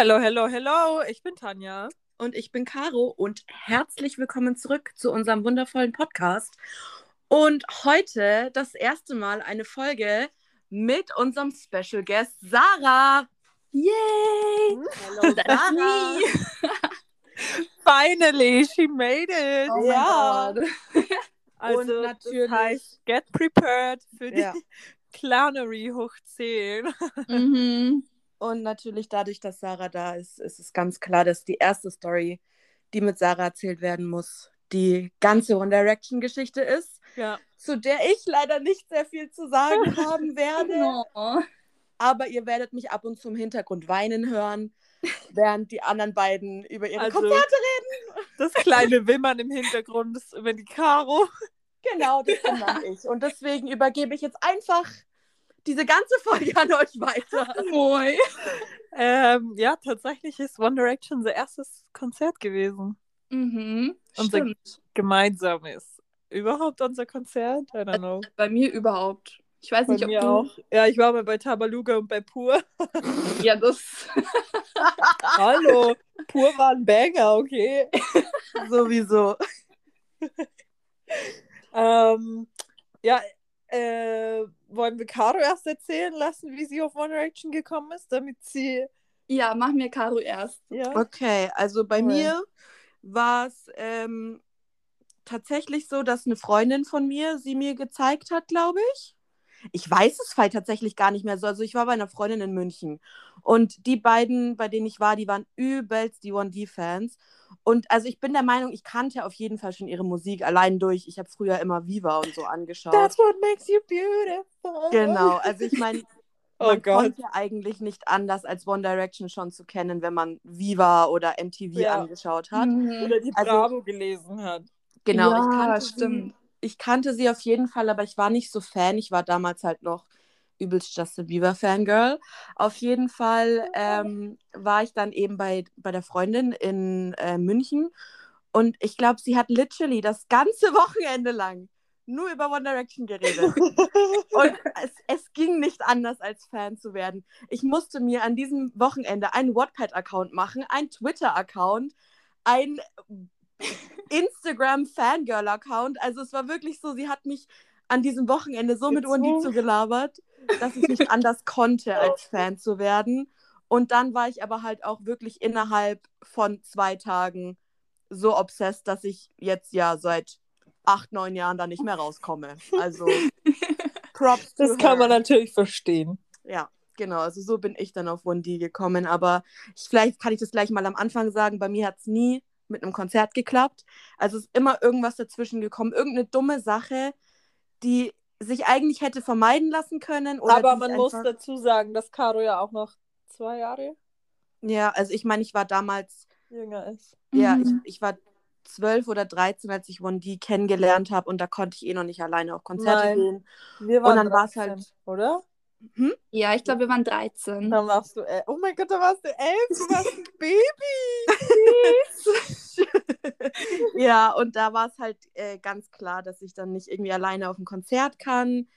Hallo, hallo, hallo, ich bin Tanja. Und ich bin Caro und herzlich willkommen zurück zu unserem wundervollen Podcast. Und heute das erste Mal eine Folge mit unserem Special Guest Sarah. Yay! Hello, Sarah! Finally, she made it! Oh ja! Mein Gott. Also, und natürlich, das heißt, get prepared für die Clownery hoch 10. Mhm. Und natürlich dadurch, dass Sarah da ist, ist es ganz klar, dass die erste Story, die mit Sarah erzählt werden muss, die ganze One Direction Geschichte ist, zu der ich leider nicht sehr viel zu sagen haben werde. No. Aber ihr werdet mich ab und zu im Hintergrund weinen hören, während die anderen beiden über ihre Konzerte reden. Das kleine Wimmern im Hintergrund ist über die Caro. Genau, das bin dann ich. Und deswegen übergebe ich jetzt einfach diese ganze Folge an euch weiter. Moi. Ja, tatsächlich ist One Direction unser erstes Konzert gewesen. Mhm, unser gemeinsames. Überhaupt unser Konzert? I don't know. Bei mir überhaupt. Ich weiß nicht, ob du... auch. Ja, ich war mal bei Tabaluga und bei Pur. Ja, das... Hallo, Pur war ein Banger, okay? Sowieso. Wollen wir Caro erst erzählen lassen, wie sie auf One Direction gekommen ist, damit sie... Ja, mach mir Caro erst. Ja. Okay, also bei mir war es tatsächlich so, dass eine Freundin von mir sie mir gezeigt hat, glaube ich. Ich weiß es tatsächlich gar nicht mehr so. Also ich war bei einer Freundin in München und die beiden, bei denen ich war, die waren übelst die 1D-Fans. Und also ich bin der Meinung, ich kannte auf jeden Fall schon ihre Musik allein durch. Ich habe früher immer Viva und so angeschaut. That's what makes you beautiful. Genau, also ich meine, konnte eigentlich nicht anders als One Direction schon zu kennen, wenn man Viva oder MTV angeschaut hat. Oder die Bravo gelesen hat. Genau, ja, ich kannte stimmt. Ich kannte sie auf jeden Fall, aber ich war nicht so Fan. Ich war damals halt noch übelst Justin Bieber-Fangirl. Auf jeden Fall war ich dann eben bei der Freundin in München. Und ich glaube, sie hat literally das ganze Wochenende lang nur über One Direction geredet. Und es ging nicht anders, als Fan zu werden. Ich musste mir an diesem Wochenende einen Wattpad-Account machen, einen Twitter-Account, ein... Instagram-Fangirl-Account. Also es war wirklich so, sie hat mich an diesem Wochenende so mit Undi zugelabert, dass ich nicht anders konnte, als Fan zu werden. Und dann war ich aber halt auch wirklich innerhalb von 2 Tagen so obsessed, dass ich jetzt seit 8, 9 Jahren da nicht mehr rauskomme. Also Props to her. Das kann man natürlich verstehen. Ja. Genau, also so bin ich dann auf 1D gekommen. Aber vielleicht kann ich das gleich mal am Anfang sagen, bei mir hat es nie mit einem Konzert geklappt. Also ist immer irgendwas dazwischen gekommen. Irgendeine dumme Sache, die sich eigentlich hätte vermeiden lassen können. Oder aber man muss dazu sagen, dass Caro ja auch noch 2 Jahre... Ja, also ich meine, ich war damals... Jünger ist. Ja, ich war 12 oder 13, als ich 1D kennengelernt habe und da konnte ich noch nicht alleine auf Konzerte gehen. Wir waren und dann war es halt... Oder? Hm? Ja, ich glaube, wir waren 13. Dann warst du 11. Oh mein Gott, da warst du 11. Du warst ein Baby. Ja, und da war es halt ganz klar, dass ich dann nicht irgendwie alleine auf ein Konzert kann.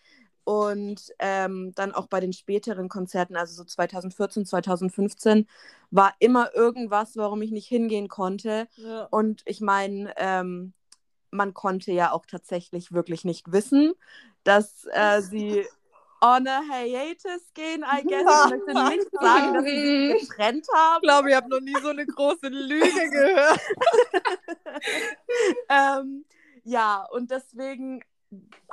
Und dann auch bei den späteren Konzerten, also so 2014, 2015, war immer irgendwas, warum ich nicht hingehen konnte. Ja. Und ich meine, man konnte ja auch tatsächlich wirklich nicht wissen, dass sie... on a hiatus gehen, I guess. Ich möchte nicht sagen, dass sie sich getrennt haben. Ich glaube, ich habe noch nie so eine große Lüge gehört. Ja, und deswegen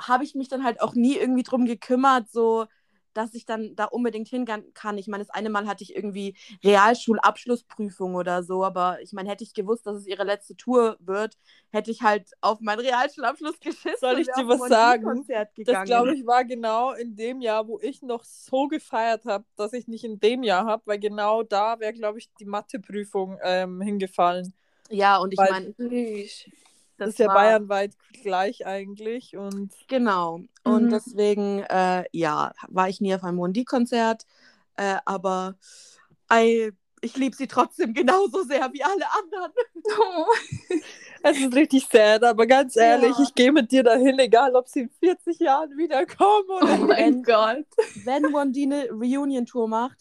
habe ich mich dann halt auch nie irgendwie drum gekümmert, so, dass ich dann da unbedingt hingehen kann. Ich meine, das eine Mal hatte ich irgendwie Realschulabschlussprüfung oder so, aber ich meine, hätte ich gewusst, dass es ihre letzte Tour wird, hätte ich halt auf meinen Realschulabschluss geschissen. Soll ich dir was sagen? Das, glaube ich, war genau in dem Jahr, wo ich noch so gefeiert habe, dass ich nicht in dem Jahr habe, weil genau da wäre, glaube ich, die Matheprüfung hingefallen. Ja, und ich meine... Das ist ja bayernweit gleich eigentlich. Und genau. Und deswegen, war ich nie auf einem 1D-Konzert. Aber ich liebe sie trotzdem genauso sehr wie alle anderen. Es ist richtig sad, aber ganz ehrlich, ich gehe mit dir dahin, egal ob sie in 40 Jahren wiederkommen oder nicht. Oh mein Gott. Wenn 1D eine Reunion-Tour macht,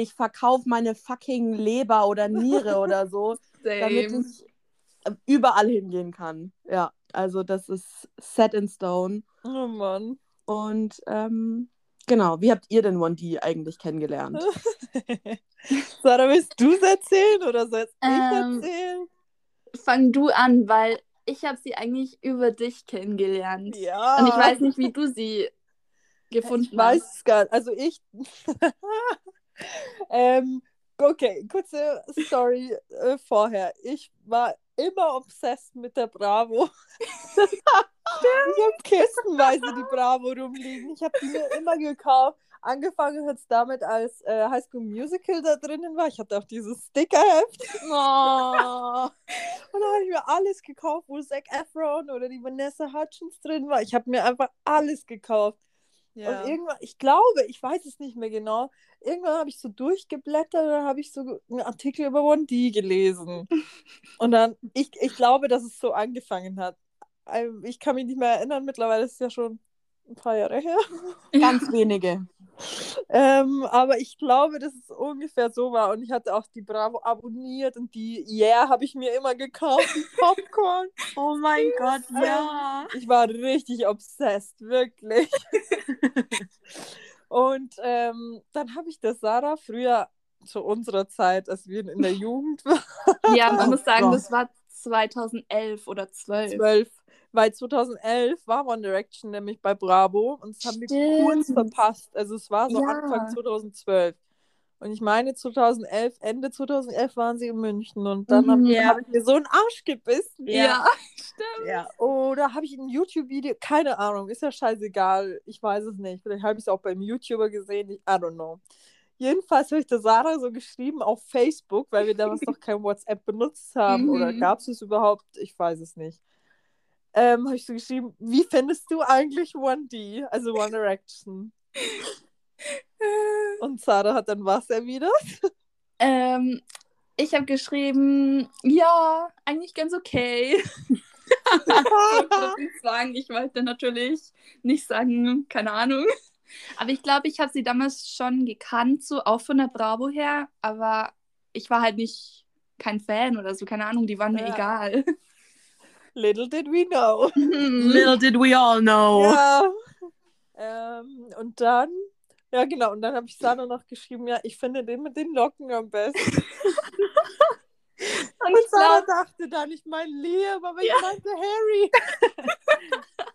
ich verkaufe meine fucking Leber oder Niere oder so, damit ich überall hingehen kann. Ja, also das ist set in stone. Oh Mann. Und genau, wie habt ihr denn 1D eigentlich kennengelernt? Sarah, willst du es erzählen oder soll ich erzählen? Fang du an, weil ich habe sie eigentlich über dich kennengelernt. Ja. Und ich weiß nicht, wie du sie gefunden hast. Ich weiß es gar nicht. Also ich... okay, kurze Story vorher. Ich war immer obsessed mit der Bravo. Ich habe kistenweise die Bravo rumliegen. Ich habe die mir immer gekauft. Angefangen hat es damit, als High School Musical da drinnen war. Ich hatte auch dieses Stickerheft. Oh. Und da habe ich mir alles gekauft, wo Zac Efron oder die Vanessa Hudgens drin war. Ich habe mir einfach alles gekauft. Ja. Und irgendwann, ich glaube, ich weiß es nicht mehr genau, irgendwann habe ich so durchgeblättert und habe ich so einen Artikel über 1D gelesen. Und dann, ich glaube, dass es so angefangen hat. Ich kann mich nicht mehr erinnern, mittlerweile ist es ja schon ein paar Jahre her. Ganz wenige. Aber ich glaube, dass es ungefähr so war. Und ich hatte auch die Bravo abonniert und die Yeah habe ich mir immer gekauft, die Popcorn. Oh mein Gott, ja. Ich war richtig obsessed, wirklich. Und dann habe ich der Sarah früher zu unserer Zeit, als wir in der Jugend waren. Ja, man muss sagen, das war 2011 oder 12. 12. Weil 2011 war One Direction nämlich bei Bravo und das haben wir kurz verpasst. Also es war so Anfang 2012. Und ich meine, 2011, Ende 2011 waren sie in München und dann habe ich mir so einen Arsch gebissen. Ja, stimmt. Ja. Oder habe ich ein YouTube-Video, keine Ahnung, ist ja scheißegal, ich weiß es nicht. Vielleicht habe ich es auch beim YouTuber gesehen, I don't know. Jedenfalls habe ich der Sarah so geschrieben auf Facebook, weil wir damals noch kein WhatsApp benutzt haben oder gab es es überhaupt, ich weiß es nicht. Habe ich so geschrieben, wie findest du eigentlich 1D, also One Direction? Und Sarah hat dann was erwidert? Ich habe geschrieben, ja, eigentlich ganz okay. Ich wollte natürlich nicht sagen, keine Ahnung. Aber ich glaube, ich habe sie damals schon gekannt, so auch von der Bravo her, aber ich war halt nicht kein Fan oder so, keine Ahnung, die waren mir egal. Little did we know. Little did we all know. Ja. Und dann, ja genau, und dann habe ich Sarah noch geschrieben, ja, ich finde den mit den Locken am besten. und Sarah dachte dann, ich meine Liam, aber ich meinte Harry.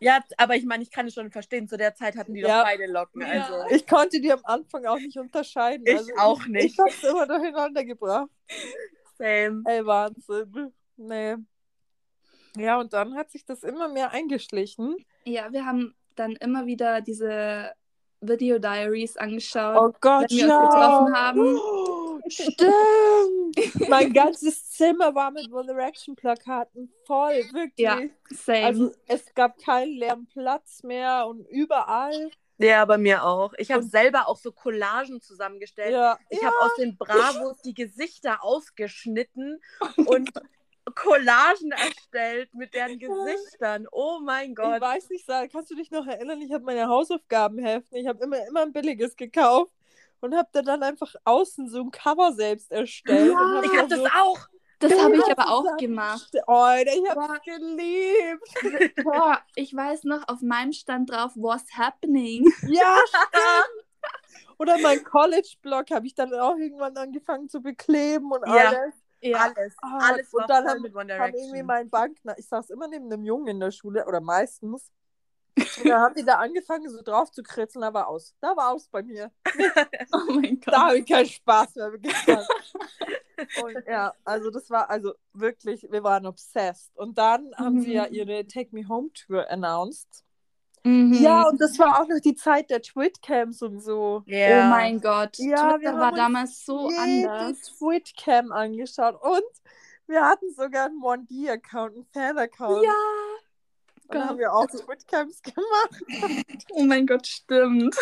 Ja, aber ich meine, ich kann es schon verstehen, zu der Zeit hatten die doch beide Locken. Ja. Also. Ich konnte die am Anfang auch nicht unterscheiden. Ich also auch nicht. Ich habe es immer durcheinander gebracht. Same. Ey, Wahnsinn. Nee. Ja, und dann hat sich das immer mehr eingeschlichen. Ja, wir haben dann immer wieder diese Video-Diaries angeschaut, wenn wir uns getroffen haben. Oh, stimmt! Mein ganzes Zimmer war mit One Direction-Plakaten voll, wirklich. Ja, same. Also es gab keinen leeren Platz mehr und überall. Ja, bei mir auch. Ich habe selber auch so Collagen zusammengestellt. Ja. Ich habe aus den Bravos die Gesichter ausgeschnitten und Collagen erstellt mit deren Gesichtern. Oh mein Gott. Ich weiß nicht, Sarah, kannst du dich noch erinnern? Ich habe meine Hausaufgabenheften. Ich habe immer ein billiges gekauft und habe dann einfach außen so ein Cover selbst erstellt. Ja, und ich habe das auch. Das habe ich aber auch gemacht. Oh, ich habe es geliebt. Boah, ich weiß noch, auf meinem stand drauf, what's happening? Ja, stimmt. Oder mein College-Blog habe ich dann auch irgendwann angefangen zu bekleben und alles. Ja. Alles und dann haben irgendwie mein Banknachbar, ich saß immer neben einem Jungen in der Schule, oder meistens, und dann haben die da angefangen, so drauf zu kritzeln, da war aus bei mir. Oh mein Gott. Da habe ich keinen Spaß mehr gehabt. Und ja, also das war, also wirklich, wir waren obsessed. Und dann haben sie ja ihre Take Me Home Tour announced. Mhm. Ja, und das war auch noch die Zeit der Twitcams und so. Yeah. Oh mein Gott, ja, Twitter war damals so anders. Twitcam angeschaut und wir hatten sogar einen 1D-Account, einen Fan-Account. Ja. Und dann haben wir auch Twitcams gemacht. Oh mein Gott, stimmt.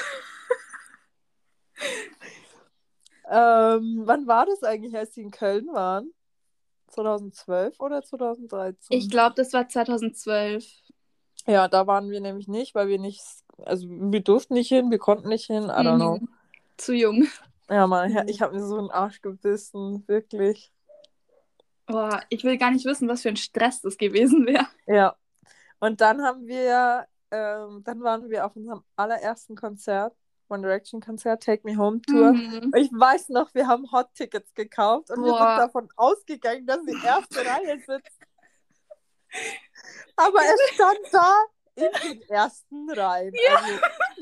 Wann war das eigentlich, als sie in Köln waren? 2012 oder 2013? Ich glaube, das war 2012. Ja, da waren wir nämlich nicht, weil wir nicht, also wir durften nicht hin, wir konnten nicht hin, I don't know. Zu jung. Ja, Mann, ich habe mir so einen Arsch gebissen, wirklich. Boah, ich will gar nicht wissen, was für ein Stress das gewesen wäre. Ja, und dann haben wir, dann waren wir auf unserem allerersten Konzert, One Direction Konzert, Take Me Home Tour. Mhm. Ich weiß noch, wir haben Hot Tickets gekauft und wir sind davon ausgegangen, dass die erste Reihe sitzt. Aber es stand da in den ersten Reihen. Ja. Also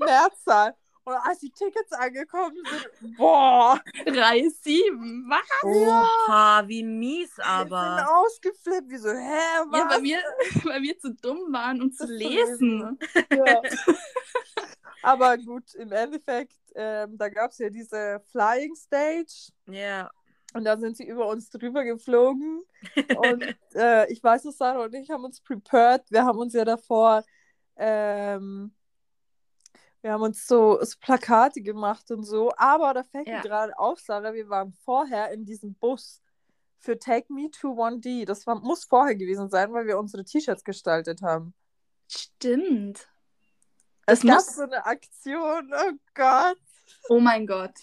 Mehrzahl. Und als die Tickets angekommen sind, Reihe 7, was? Oha, wie mies aber. Ich bin ausgeflippt, wie so, was? Ja, weil wir zu dumm waren, um zu lesen. Ja. Aber gut, im Endeffekt, da gab es ja diese Flying Stage. Ja. Yeah. Und da sind sie über uns drüber geflogen. Und ich weiß noch, Sarah und ich haben uns prepared. Wir haben uns ja davor, wir haben uns so Plakate gemacht und so. Aber da fällt mir gerade auf, Sarah, wir waren vorher in diesem Bus für Take Me to 1D. Das muss vorher gewesen sein, weil wir unsere T-Shirts gestaltet haben. Stimmt. Es gab so eine Aktion, oh Gott. Oh mein Gott.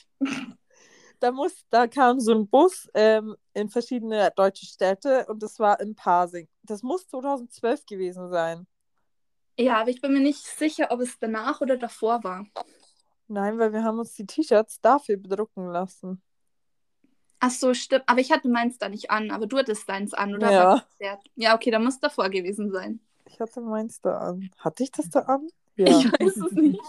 Da kam so ein Bus in verschiedene deutsche Städte und das war in Pasing. Das muss 2012 gewesen sein. Ja, aber ich bin mir nicht sicher, ob es danach oder davor war. Nein, weil wir haben uns die T-Shirts dafür bedrucken lassen. Ach so, stimmt. Aber ich hatte meins da nicht an, aber du hattest deins an, oder? Ja. Ja, okay, da muss davor gewesen sein. Ich hatte meins da an. Hatte ich das da an? Ja. Ich weiß es nicht.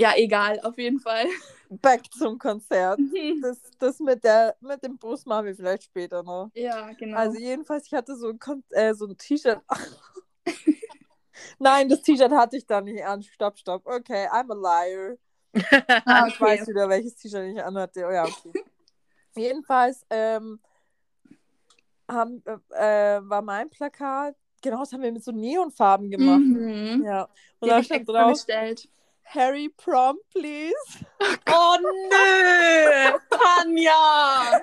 Ja, egal, auf jeden Fall. Back zum Konzert. Mhm. Das mit dem Bus machen wir vielleicht später noch. Ja, genau. Also jedenfalls, ich hatte so ein T-Shirt. Nein, das T-Shirt hatte ich da nicht an. Stopp. Okay, I'm a liar. Ah, okay. Ich weiß wieder, welches T-Shirt ich anhatte. Oh ja, okay. Jedenfalls war mein Plakat, genau, das haben wir mit so Neonfarben gemacht. Mhm. Ja. Und da stand drauf, bestellt. Harry Prom, please. Oh, nö! Tanja!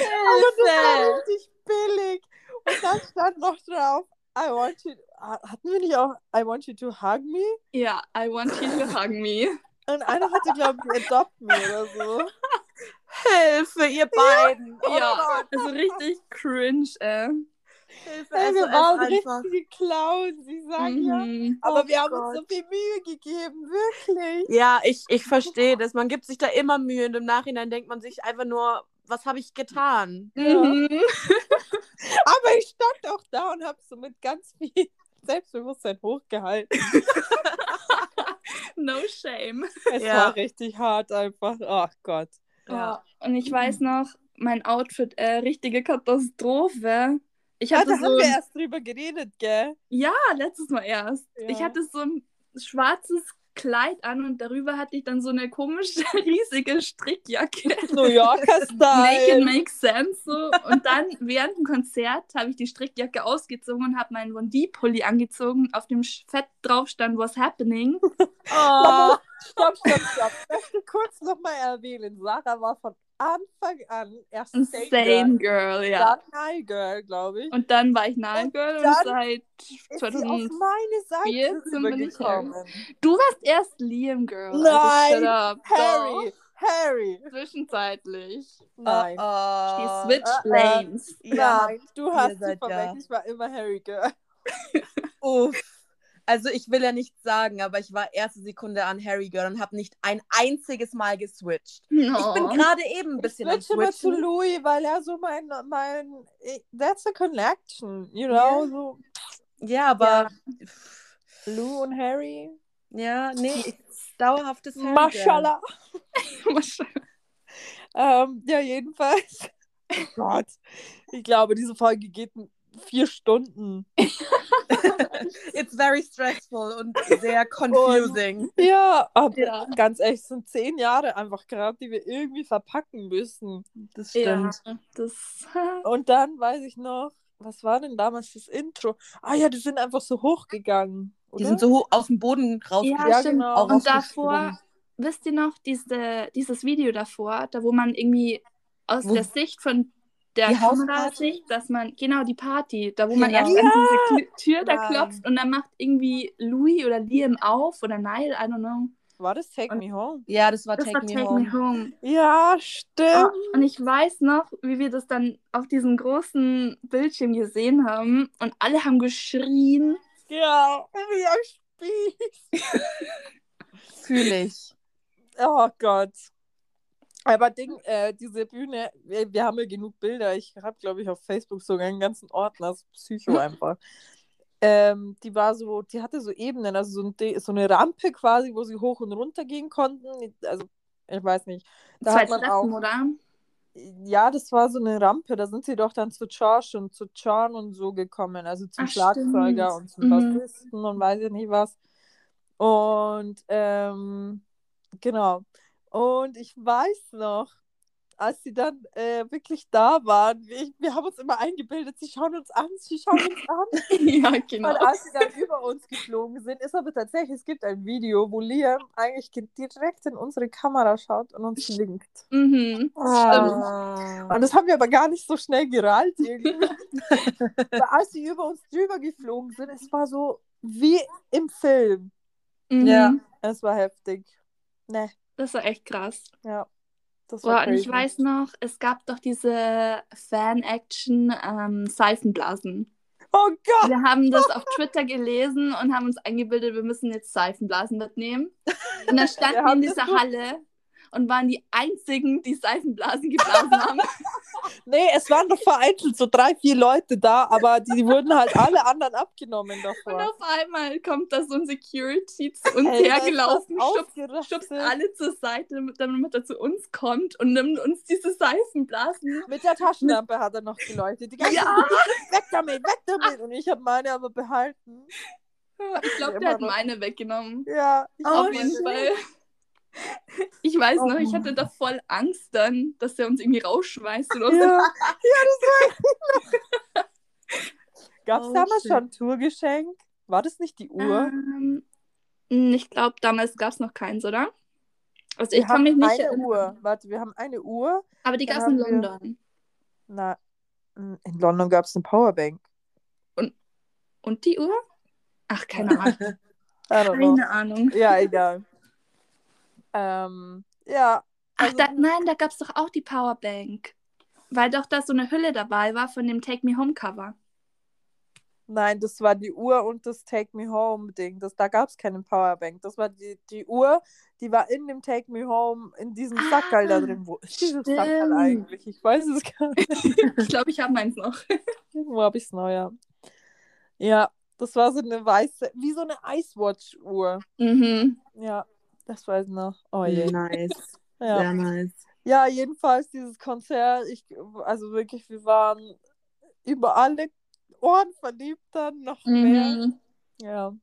Also, das war richtig billig. Und dann stand noch drauf, I want you... Hatten wir nicht auch I want you to hug me? Ja, I want you to hug me. Und einer hatte, glaube ich, Adopt me oder so. Hilfe, ihr beiden! Ja, das ist richtig cringe, ey. Hilfe, wir waren richtige Clowns, ich sage ja. Aber wir haben uns so viel Mühe gegeben, wirklich. Ja, ich verstehe das. Man gibt sich da immer Mühe und im Nachhinein denkt man sich einfach nur, was habe ich getan? Ja. Aber ich stand auch da und habe so mit ganz viel Selbstbewusstsein hochgehalten. No shame. Es war richtig hart einfach. Ach Gott. Ja. Und ich weiß noch, mein Outfit, richtige Katastrophe. Da haben wir erst drüber geredet, gell? Ja, letztes Mal erst. Ja. Ich hatte so ein schwarzes Kleid an und darüber hatte ich dann so eine komische, riesige Strickjacke. New Yorker-Style. Make it make sense. So. Und dann während dem Konzert habe ich die Strickjacke ausgezogen und habe meinen 1D-Pulli angezogen, auf dem fett drauf stand, what's happening. Oh. Stopp. Ich möchte kurz nochmal erwähnen, Sarah war von Anfang an erst Same Girl, ja. Dann Niall Girl, glaube ich. Und dann war ich Niall Girl und seit 2014 bin ich gekommen. Du warst erst Liam Girl. Nein, also Harry. Zwischenzeitlich. Nein. Die switched lanes. Ja. Nein, du hast sie verwechselt. Ich war immer Harry Girl. Uff. Also ich will ja nichts sagen, aber ich war erste Sekunde an Harry Girl und habe nicht ein einziges Mal geswitcht. No. Ich bin gerade eben ein bisschen am Switchen. Ich switche immer zu Louis, weil er so mein that's a connection, you know? Yeah. So. Ja, aber Lou und Harry? Ja, nee, dauerhaftes Harry Girl. Maschallah. Ja, jedenfalls. Oh Gott. Ich glaube, diese Folge geht 4 Stunden. It's very stressful und sehr confusing. Und, ganz echt, es sind 10 Jahre einfach gerade, die wir irgendwie verpacken müssen. Das stimmt. Ja, und dann weiß ich noch, was war denn damals das Intro? Ah ja, die sind einfach so hochgegangen. Oder? Die sind so hoch aus dem Boden rausgegangen. Ja, genau. Und davor, wisst ihr noch, dieses Video davor, da wo man irgendwie aus der Sicht von der Hausparty, dass man, genau, die Party, da wo man erst an diese Tür da klopft und dann macht irgendwie Louis oder Liam auf oder Niall, I don't know. War das Take Me Home? Ja, das war Take Me Home. Ja, stimmt. Oh, und ich weiß noch, wie wir das dann auf diesem großen Bildschirm gesehen haben und alle haben geschrien. Ja, wie am Spieß. Fühle ich. Oh Gott. Aber diese Bühne, wir haben ja genug Bilder. Ich habe, glaube ich, auf Facebook sogar einen ganzen Ordner, das ist Psycho einfach. Die war so, die hatte so Ebenen, also so eine Rampe quasi, wo sie hoch und runter gehen konnten. Also, ich weiß nicht. Da hat man Treppen, auch, oder? Ja, das war so eine Rampe. Da sind sie doch dann zu Josh und zu John und so gekommen. Also zum Schlagzeuger und zum Bassisten und weiß ich nicht was. Und genau. Und ich weiß noch, als sie dann wirklich da waren, wir haben uns immer eingebildet, sie schauen uns an. Ja, genau. Und als sie dann über uns geflogen sind, ist aber tatsächlich, es gibt ein Video, wo Liam eigentlich direkt in unsere Kamera schaut und uns winkt. Mhm, stimmt. Und das haben wir aber gar nicht so schnell gerallt irgendwie. Weil als sie über uns drüber geflogen sind, es war so wie im Film. Mhm. Ja, es war heftig. Ne. Das war echt krass. Ja. Das war crazy. Und ich weiß noch, es gab doch diese Fan-Action Seifenblasen. Oh Gott! Wir haben das auf Twitter gelesen und haben uns eingebildet, wir müssen jetzt Seifenblasen mitnehmen. Und dann standen wir in dieser Halle und waren die Einzigen, die Seifenblasen geblasen haben. Nee, es waren doch vereinzelt so 3-4 Leute da, aber die wurden halt alle anderen abgenommen davor. Und auf einmal kommt da so ein Security zu uns hergelaufen, schubst alle zur Seite, damit er zu uns kommt und nimmt uns diese Seifenblasen. Mit der Taschenlampe hat er noch geleuchtet. Die ganze weg damit, weg damit. Und ich habe meine aber behalten. Ich glaube, der hat meine weggenommen. Ja, auf jeden Fall. Ich weiß noch, ich hatte da voll Angst dann, dass er uns irgendwie rausschmeißt oder so. Ja, das war Gab es damals schon ein Tourgeschenk? War das nicht die Uhr? Ich glaube, damals gab es noch keins, oder? Also ich kann mich nicht erinnern. Uhr. Warte, wir haben eine Uhr. Aber die gab es in London. Na, in London gab es eine Powerbank. Und die Uhr? Ach, keine Ahnung. Keine Ahnung. Ja, egal. Ja. Also da gab es doch auch die Powerbank. Weil doch da so eine Hülle dabei war von dem Take Me Home Cover. Nein, das war die Uhr und das Take Me Home Ding. Da gab es keine Powerbank. Das war die Uhr, die war in dem Take Me Home, in diesem Sackerl da drin. Wo ist dieses Sackerl eigentlich? Ich weiß es gar nicht. Ich glaube, ich habe meins noch. Wo habe ich es noch, ja. Ja, das war so eine weiße, wie so eine Icewatch-Uhr. Mhm. Ja. Das weiß ich noch. Oh je. Nice. Ja. Sehr nice. Ja, jedenfalls dieses Konzert. Also wirklich, wir waren über alle Ohren verliebt dann, noch mehr. Ja.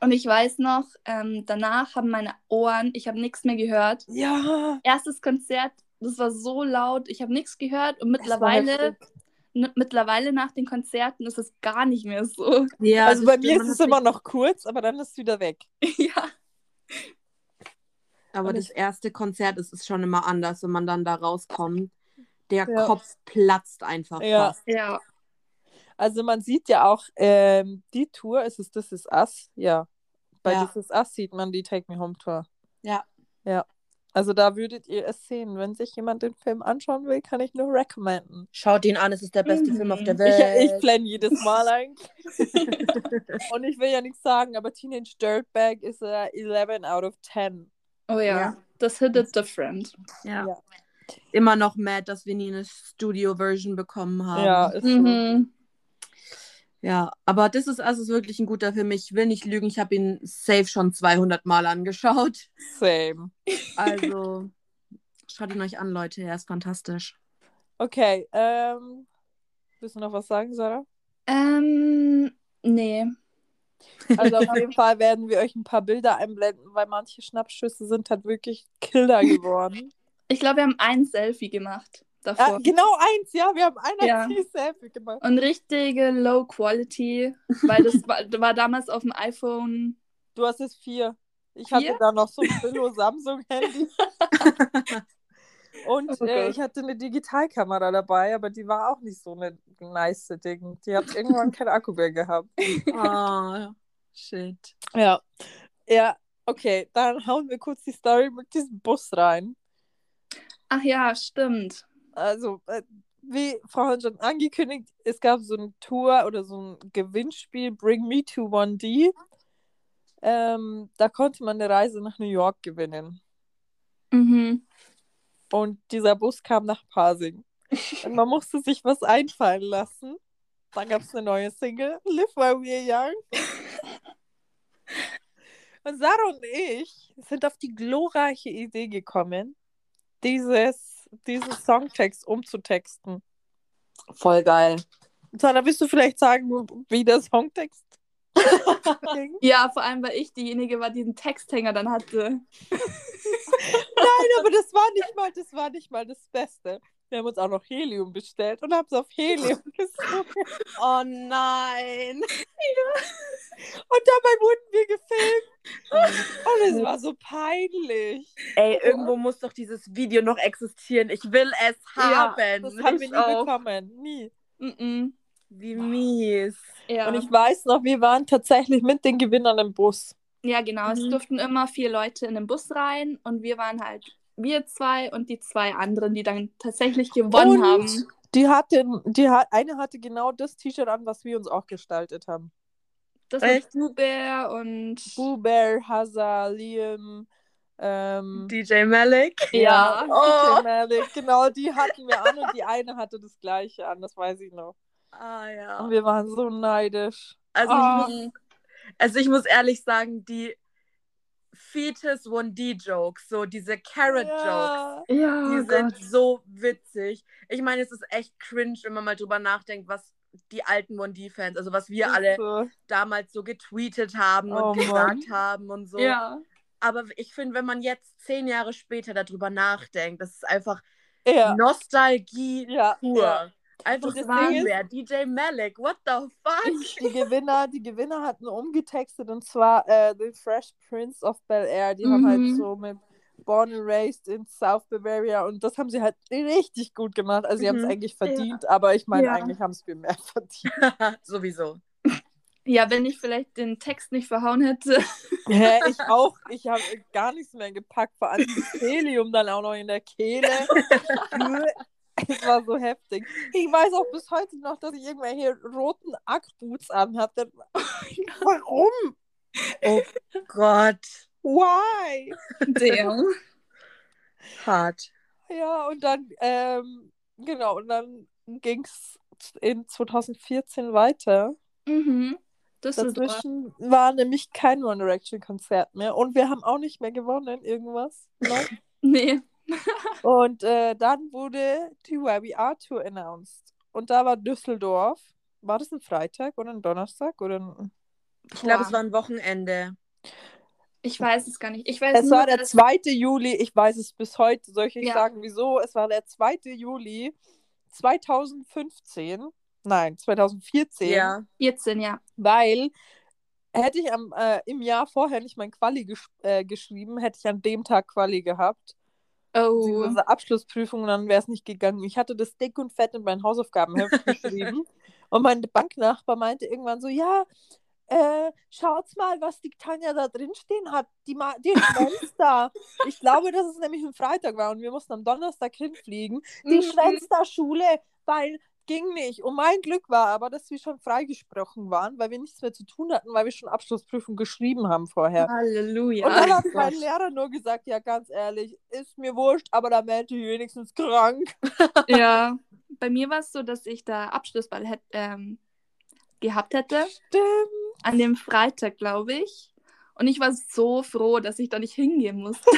Und ich weiß noch, danach haben meine Ohren, ich habe nichts mehr gehört. Ja. Erstes Konzert, das war so laut, ich habe nichts gehört. Und mittlerweile nach den Konzerten ist es gar nicht mehr so. Ja, also bei mir ist es immer noch kurz, aber dann ist es wieder weg. Ja. Aber das erste Konzert ist schon immer anders, wenn man dann da rauskommt. Der Kopf platzt einfach fast. Ja. Also man sieht ja auch, die Tour, ist es This Is Us? Ja. Bei This Is Us sieht man die Take Me Home Tour. Ja. Ja. Also da würdet ihr es sehen. Wenn sich jemand den Film anschauen will, kann ich nur recommenden. Schaut ihn an, es ist der beste Film auf der Welt. Ich plane jedes Mal eigentlich. Und ich will ja nichts sagen, aber Teenage Dirtbag ist 11 out of 10. Oh ja, das hit it different. Ja. Immer noch mad, dass wir nie eine Studio-Version bekommen haben. Ja, ist so. Ja, aber This Is Us ist wirklich ein guter Film. Ich will nicht lügen, ich habe ihn safe schon 200 Mal angeschaut. Same. Also, schaut ihn euch an, Leute, er ist fantastisch. Okay, willst du noch was sagen, Sarah? Nee. Also auf jeden Fall werden wir euch ein paar Bilder einblenden, weil manche Schnappschüsse sind halt wirklich Killer geworden. Ich glaube, wir haben ein Selfie gemacht davor. Ja, genau eins, ja, wir haben ein einziges Selfie gemacht. Und richtige Low Quality, weil das war damals auf dem iPhone. Du hast es 4. Hatte da noch so ein Billo Samsung-Handy. Und ich hatte eine Digitalkamera dabei, aber die war auch nicht so eine nice Ding. Die hat irgendwann keinen Akku mehr gehabt. Ah, shit. Ja. Okay, dann hauen wir kurz die Story mit diesem Bus rein. Ach ja, stimmt. Also, wie vorhin schon angekündigt, es gab so eine Tour oder so ein Gewinnspiel, Bring Me to 1D. Da konnte man eine Reise nach New York gewinnen. Mhm. Und dieser Bus kam nach Pasing. Und man musste sich was einfallen lassen. Dann gab es eine neue Single, Live While We're Young. Und Sarah und ich sind auf die glorreiche Idee gekommen, diesen Songtext umzutexten. Voll geil. Sarah, willst du vielleicht sagen, wie der Songtext ging? Ja, vor allem, weil ich diejenige war, die den Texthänger dann hatte. Nein, aber das war nicht mal das Beste. Wir haben uns auch noch Helium bestellt und haben es auf Helium gesucht. Oh nein! Ja. Und dabei wurden wir gefilmt. Und es war so peinlich. Ey, irgendwo muss doch dieses Video noch existieren. Ich will es haben. Ja, das haben wir nie bekommen. Nie. Mm-mm. Wie mies. Ja. Und ich weiß noch, wir waren tatsächlich mit den Gewinnern im Bus. Ja, genau. Mhm. Es durften immer 4 Leute in den Bus rein und wir waren halt... Wir 2 und die 2 anderen, die dann tatsächlich gewonnen haben. Eine hatte genau das T-Shirt an, was wir uns auch gestaltet haben. Das ist Buber und... Buber, Hazza, Liam, DJ Malik. Ja, DJ Malik, genau, die hatten wir an und die eine hatte das gleiche an, das weiß ich noch. Ah ja. Und wir waren so neidisch. Ich muss ehrlich sagen, die... Fetus 1D-Jokes, so diese Carrot-Jokes, sind so witzig. Ich meine, es ist echt cringe, wenn man mal drüber nachdenkt, was die alten 1D-Fans, also was wir alle damals so getweetet haben und gesagt haben und so. Ja. Aber ich finde, wenn man jetzt 10 Jahre später darüber nachdenkt, das ist einfach Nostalgie pur. Ja. Einfach das Ding ist, DJ Malik, what the fuck? Die Gewinner hatten umgetextet und zwar The Fresh Prince of Bel-Air. Die haben halt so mit Born and Raised in South Bavaria und das haben sie halt richtig gut gemacht. Also sie haben es eigentlich verdient, aber ich meine, eigentlich haben es wir mehr verdient. Sowieso. Ja, wenn ich vielleicht den Text nicht verhauen hätte. Hä, ich auch. Ich habe gar nichts mehr gepackt, vor allem das Helium dann auch noch in der Kehle. Es war so heftig. Ich weiß auch bis heute noch, dass ich irgendwelche roten Ackboots anhatte. Oh warum? Oh Gott. Why? Damn. Hart. Ja, und dann, und dann ging es in 2014 weiter. Mhm. Dazwischen war nämlich kein One Direction-Konzert mehr und wir haben auch nicht mehr gewonnen, irgendwas. Nee. Und dann wurde die WBR-Tour announced. Und da war Düsseldorf. War das ein Freitag oder ein Donnerstag? Oder ein... Ich glaube, es war ein Wochenende. Ich weiß es gar nicht. Es war der 2. Juli. Ich weiß es bis heute. Soll ich euch sagen, wieso? Es war der 2. Juli 2015. Nein, 2014. Ja. 14, ja. Weil... Hätte ich im Jahr vorher nicht mein Quali geschrieben, hätte ich an dem Tag Quali gehabt. Oh. Unsere Abschlussprüfung, dann wäre es nicht gegangen. Ich hatte das dick und fett in meinen Hausaufgabenheft geschrieben. Und mein Banknachbar meinte irgendwann so, schaut's mal, was die Tanja da drin stehen hat. Die Schwänz da. Ich glaube, dass es nämlich ein Freitag war und wir mussten am Donnerstag hinfliegen. Die Schwänz da Schule, weil... Ging nicht. Und mein Glück war aber, dass wir schon freigesprochen waren, weil wir nichts mehr zu tun hatten, weil wir schon Abschlussprüfung geschrieben haben vorher. Halleluja. Und dann hat mein Lehrer nur gesagt, ja, ganz ehrlich, ist mir wurscht, aber da melde ich wenigstens krank. Ja, bei mir war es so, dass ich da Abschlussball gehabt hätte. Stimmt. An dem Freitag, glaube ich. Und ich war so froh, dass ich da nicht hingehen musste.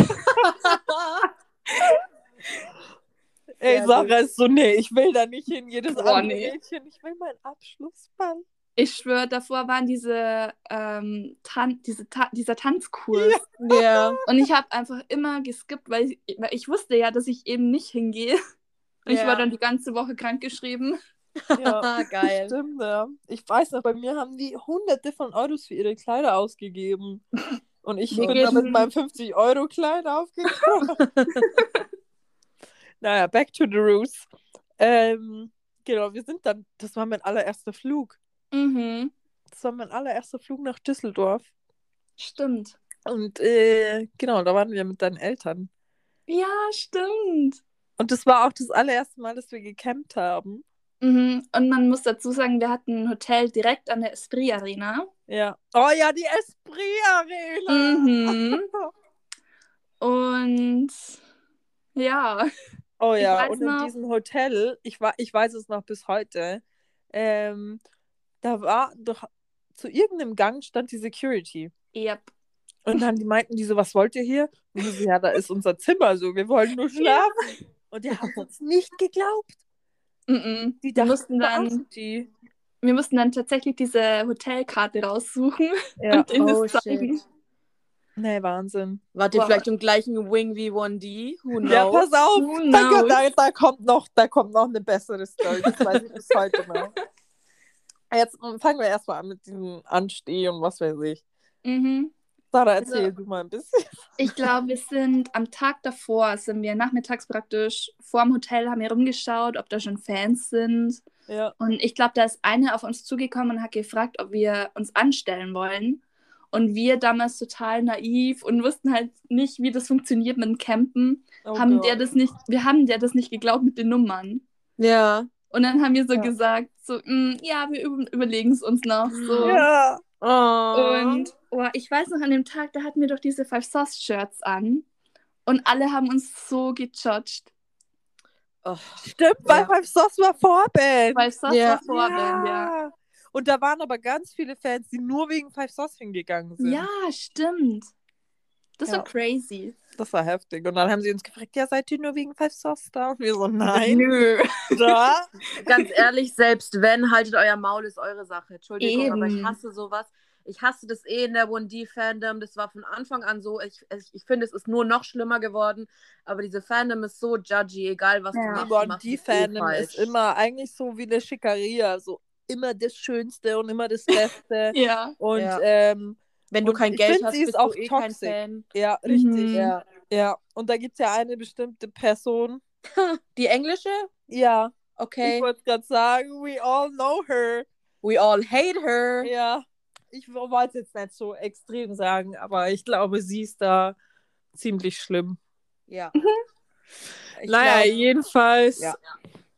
Ey, Sarah ist so, nee, ich will da nicht hin, jedes andere Mädchen, ich will meinen Abschlussball. Ich schwöre, davor waren dieser Tanzkurs. Ja. Yeah. Und ich habe einfach immer geskippt, weil ich wusste ja, dass ich eben nicht hingehe. Und ich war dann die ganze Woche krankgeschrieben. Ja, geil. Stimmt, ja. Ich weiß noch, bei mir haben die Hunderte von Euros für ihre Kleider ausgegeben. Und ich bin da mit meinem 50-Euro-Kleid aufgekommen. Naja, back to the roots. Genau, das war mein allererster Flug. Mhm. Das war mein allererster Flug nach Düsseldorf. Stimmt. Und genau, da waren wir mit deinen Eltern. Ja, stimmt. Und das war auch das allererste Mal, dass wir gecampt haben. Mhm. Und man muss dazu sagen, wir hatten ein Hotel direkt an der Esprit Arena. Ja. Oh ja, die Esprit Arena! Mhm. Und ja. Oh ja, und in diesem Hotel, ich weiß es noch bis heute, da war doch zu irgendeinem Gang stand die Security. Yep. Und dann meinten die so, was wollt ihr hier? Und die so, ja, da ist unser Zimmer, so, wir wollen nur schlafen. Ja. Und die haben uns nicht geglaubt. Mm-mm. Die mussten dann, wir mussten dann tatsächlich diese Hotelkarte raussuchen und ihnen das zeigen. Nee, Wahnsinn. Wart ihr vielleicht im gleichen Wing wie 1D? Who knows? Ja, pass auf, da kommt noch eine bessere Story, das weiß ich bis heute noch. Jetzt fangen wir erstmal an mit diesem Ansteh und was weiß ich. Mhm. Sarah, erzähl du mal ein bisschen. Ich glaube, wir sind am Tag davor, sind wir nachmittags praktisch vor dem Hotel, haben wir rumgeschaut, ob da schon Fans sind. Ja. Und ich glaube, da ist eine auf uns zugekommen und hat gefragt, ob wir uns anstellen wollen. Und wir damals total naiv und wussten halt nicht, wie das funktioniert mit dem Campen. Oh, wir haben der das nicht geglaubt mit den Nummern. Ja. Und dann haben wir so gesagt, so, wir überlegen es uns noch. So. Ja. Oh. Und ich weiß noch, an dem Tag, da hatten wir doch diese 5SOS-Shirts an. Und alle haben uns so gejudged. Oh. Stimmt, weil 5SOS war Vorband. 5SOS war Vorband, ja. Und da waren aber ganz viele Fans, die nur wegen 5SOS hingegangen sind. Ja, stimmt. Das war crazy. Das war heftig. Und dann haben sie uns gefragt, ja, seid ihr nur wegen 5SOS da? Und wir so, nein. Nö. Da? Ganz ehrlich, selbst wenn, haltet euer Maul, ist eure Sache. Entschuldigung, aber ich hasse sowas. Ich hasse das in der 1D-Fandom. Das war von Anfang an so. Ich finde, es ist nur noch schlimmer geworden. Aber diese Fandom ist so judgy, egal was du machst. Die 1D-Fandom ist immer eigentlich so wie eine Schickeria. So immer das Schönste und immer das Beste. Ja. Und wenn du kein Geld hast, bist auch du kein Fan. Ja, richtig. Mhm. Ja. Und da gibt es ja eine bestimmte Person. Die englische? Ja. Okay. Ich wollte gerade sagen, we all know her. We all hate her. Ja. Ich wollte jetzt nicht so extrem sagen, aber ich glaube, sie ist da ziemlich schlimm. Ja. Jedenfalls. Ja.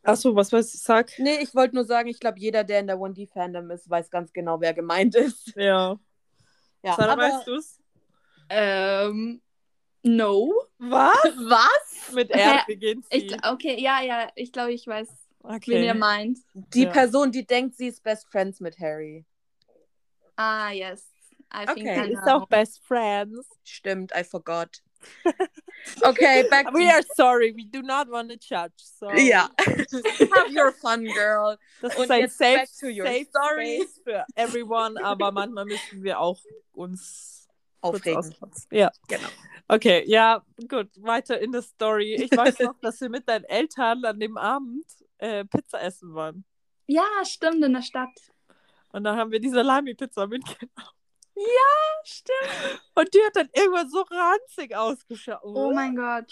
Achso, was weißt du, sag? Nee, ich wollte nur sagen, ich glaube, jeder, der in der 1D-Fandom ist, weiß ganz genau, wer gemeint ist. Ja, Sarah, aber weißt du's? No. Was? Mit R beginnt sie. Ich glaube, ich weiß, wen ihr meint. Die Person, die denkt, sie ist Best Friends mit Harry. Ah, yes. I think I know. Ist auch Best Friends. Stimmt, I forgot. Okay, back. We are sorry, we do not want to judge. So yeah, have your fun, girl. Das ist ein safe story für everyone, aber manchmal müssen wir auch uns aufregen. Ja, genau. Okay, ja, gut, weiter in der Story. Ich weiß noch, dass wir mit deinen Eltern an dem Abend Pizza essen waren. Ja, stimmt, in der Stadt. Und dann haben wir die Salami-Pizza mitgenommen. Ja, stimmt. Und die hat dann irgendwann so ranzig ausgeschaut. Oh mein Gott.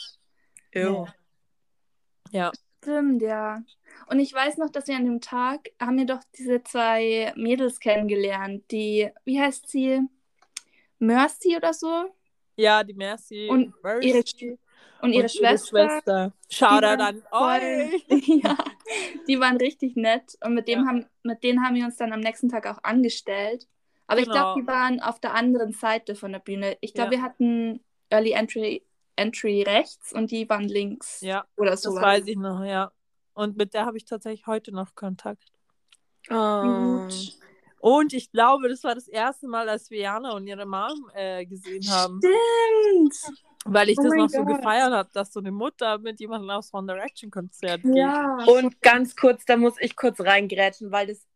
Ja. Stimmt, ja. Und ich weiß noch, dass wir an dem Tag, haben wir doch diese zwei Mädels kennengelernt, die, wie heißt sie? Mercy oder so? Ja, die Mercy. Und Mercy. Ihre Schwester. Shoutout an euch. Ja, die waren richtig nett. Und mit denen haben wir uns dann am nächsten Tag auch angestellt. Aber ich glaube, die waren auf der anderen Seite von der Bühne. Ich glaube, wir hatten Early Entry rechts und die waren links. Ja, oder so. Das weiß ich noch, ja. Und mit der habe ich tatsächlich heute noch Kontakt. Oh. Und ich glaube, das war das erste Mal, dass wir Jana und ihre Mom gesehen haben. Stimmt! Weil ich so gefeiert habe, dass so eine Mutter mit jemandem aufs One Direction Konzert geht. Ja. Und ganz kurz, da muss ich kurz reingrätschen, weil das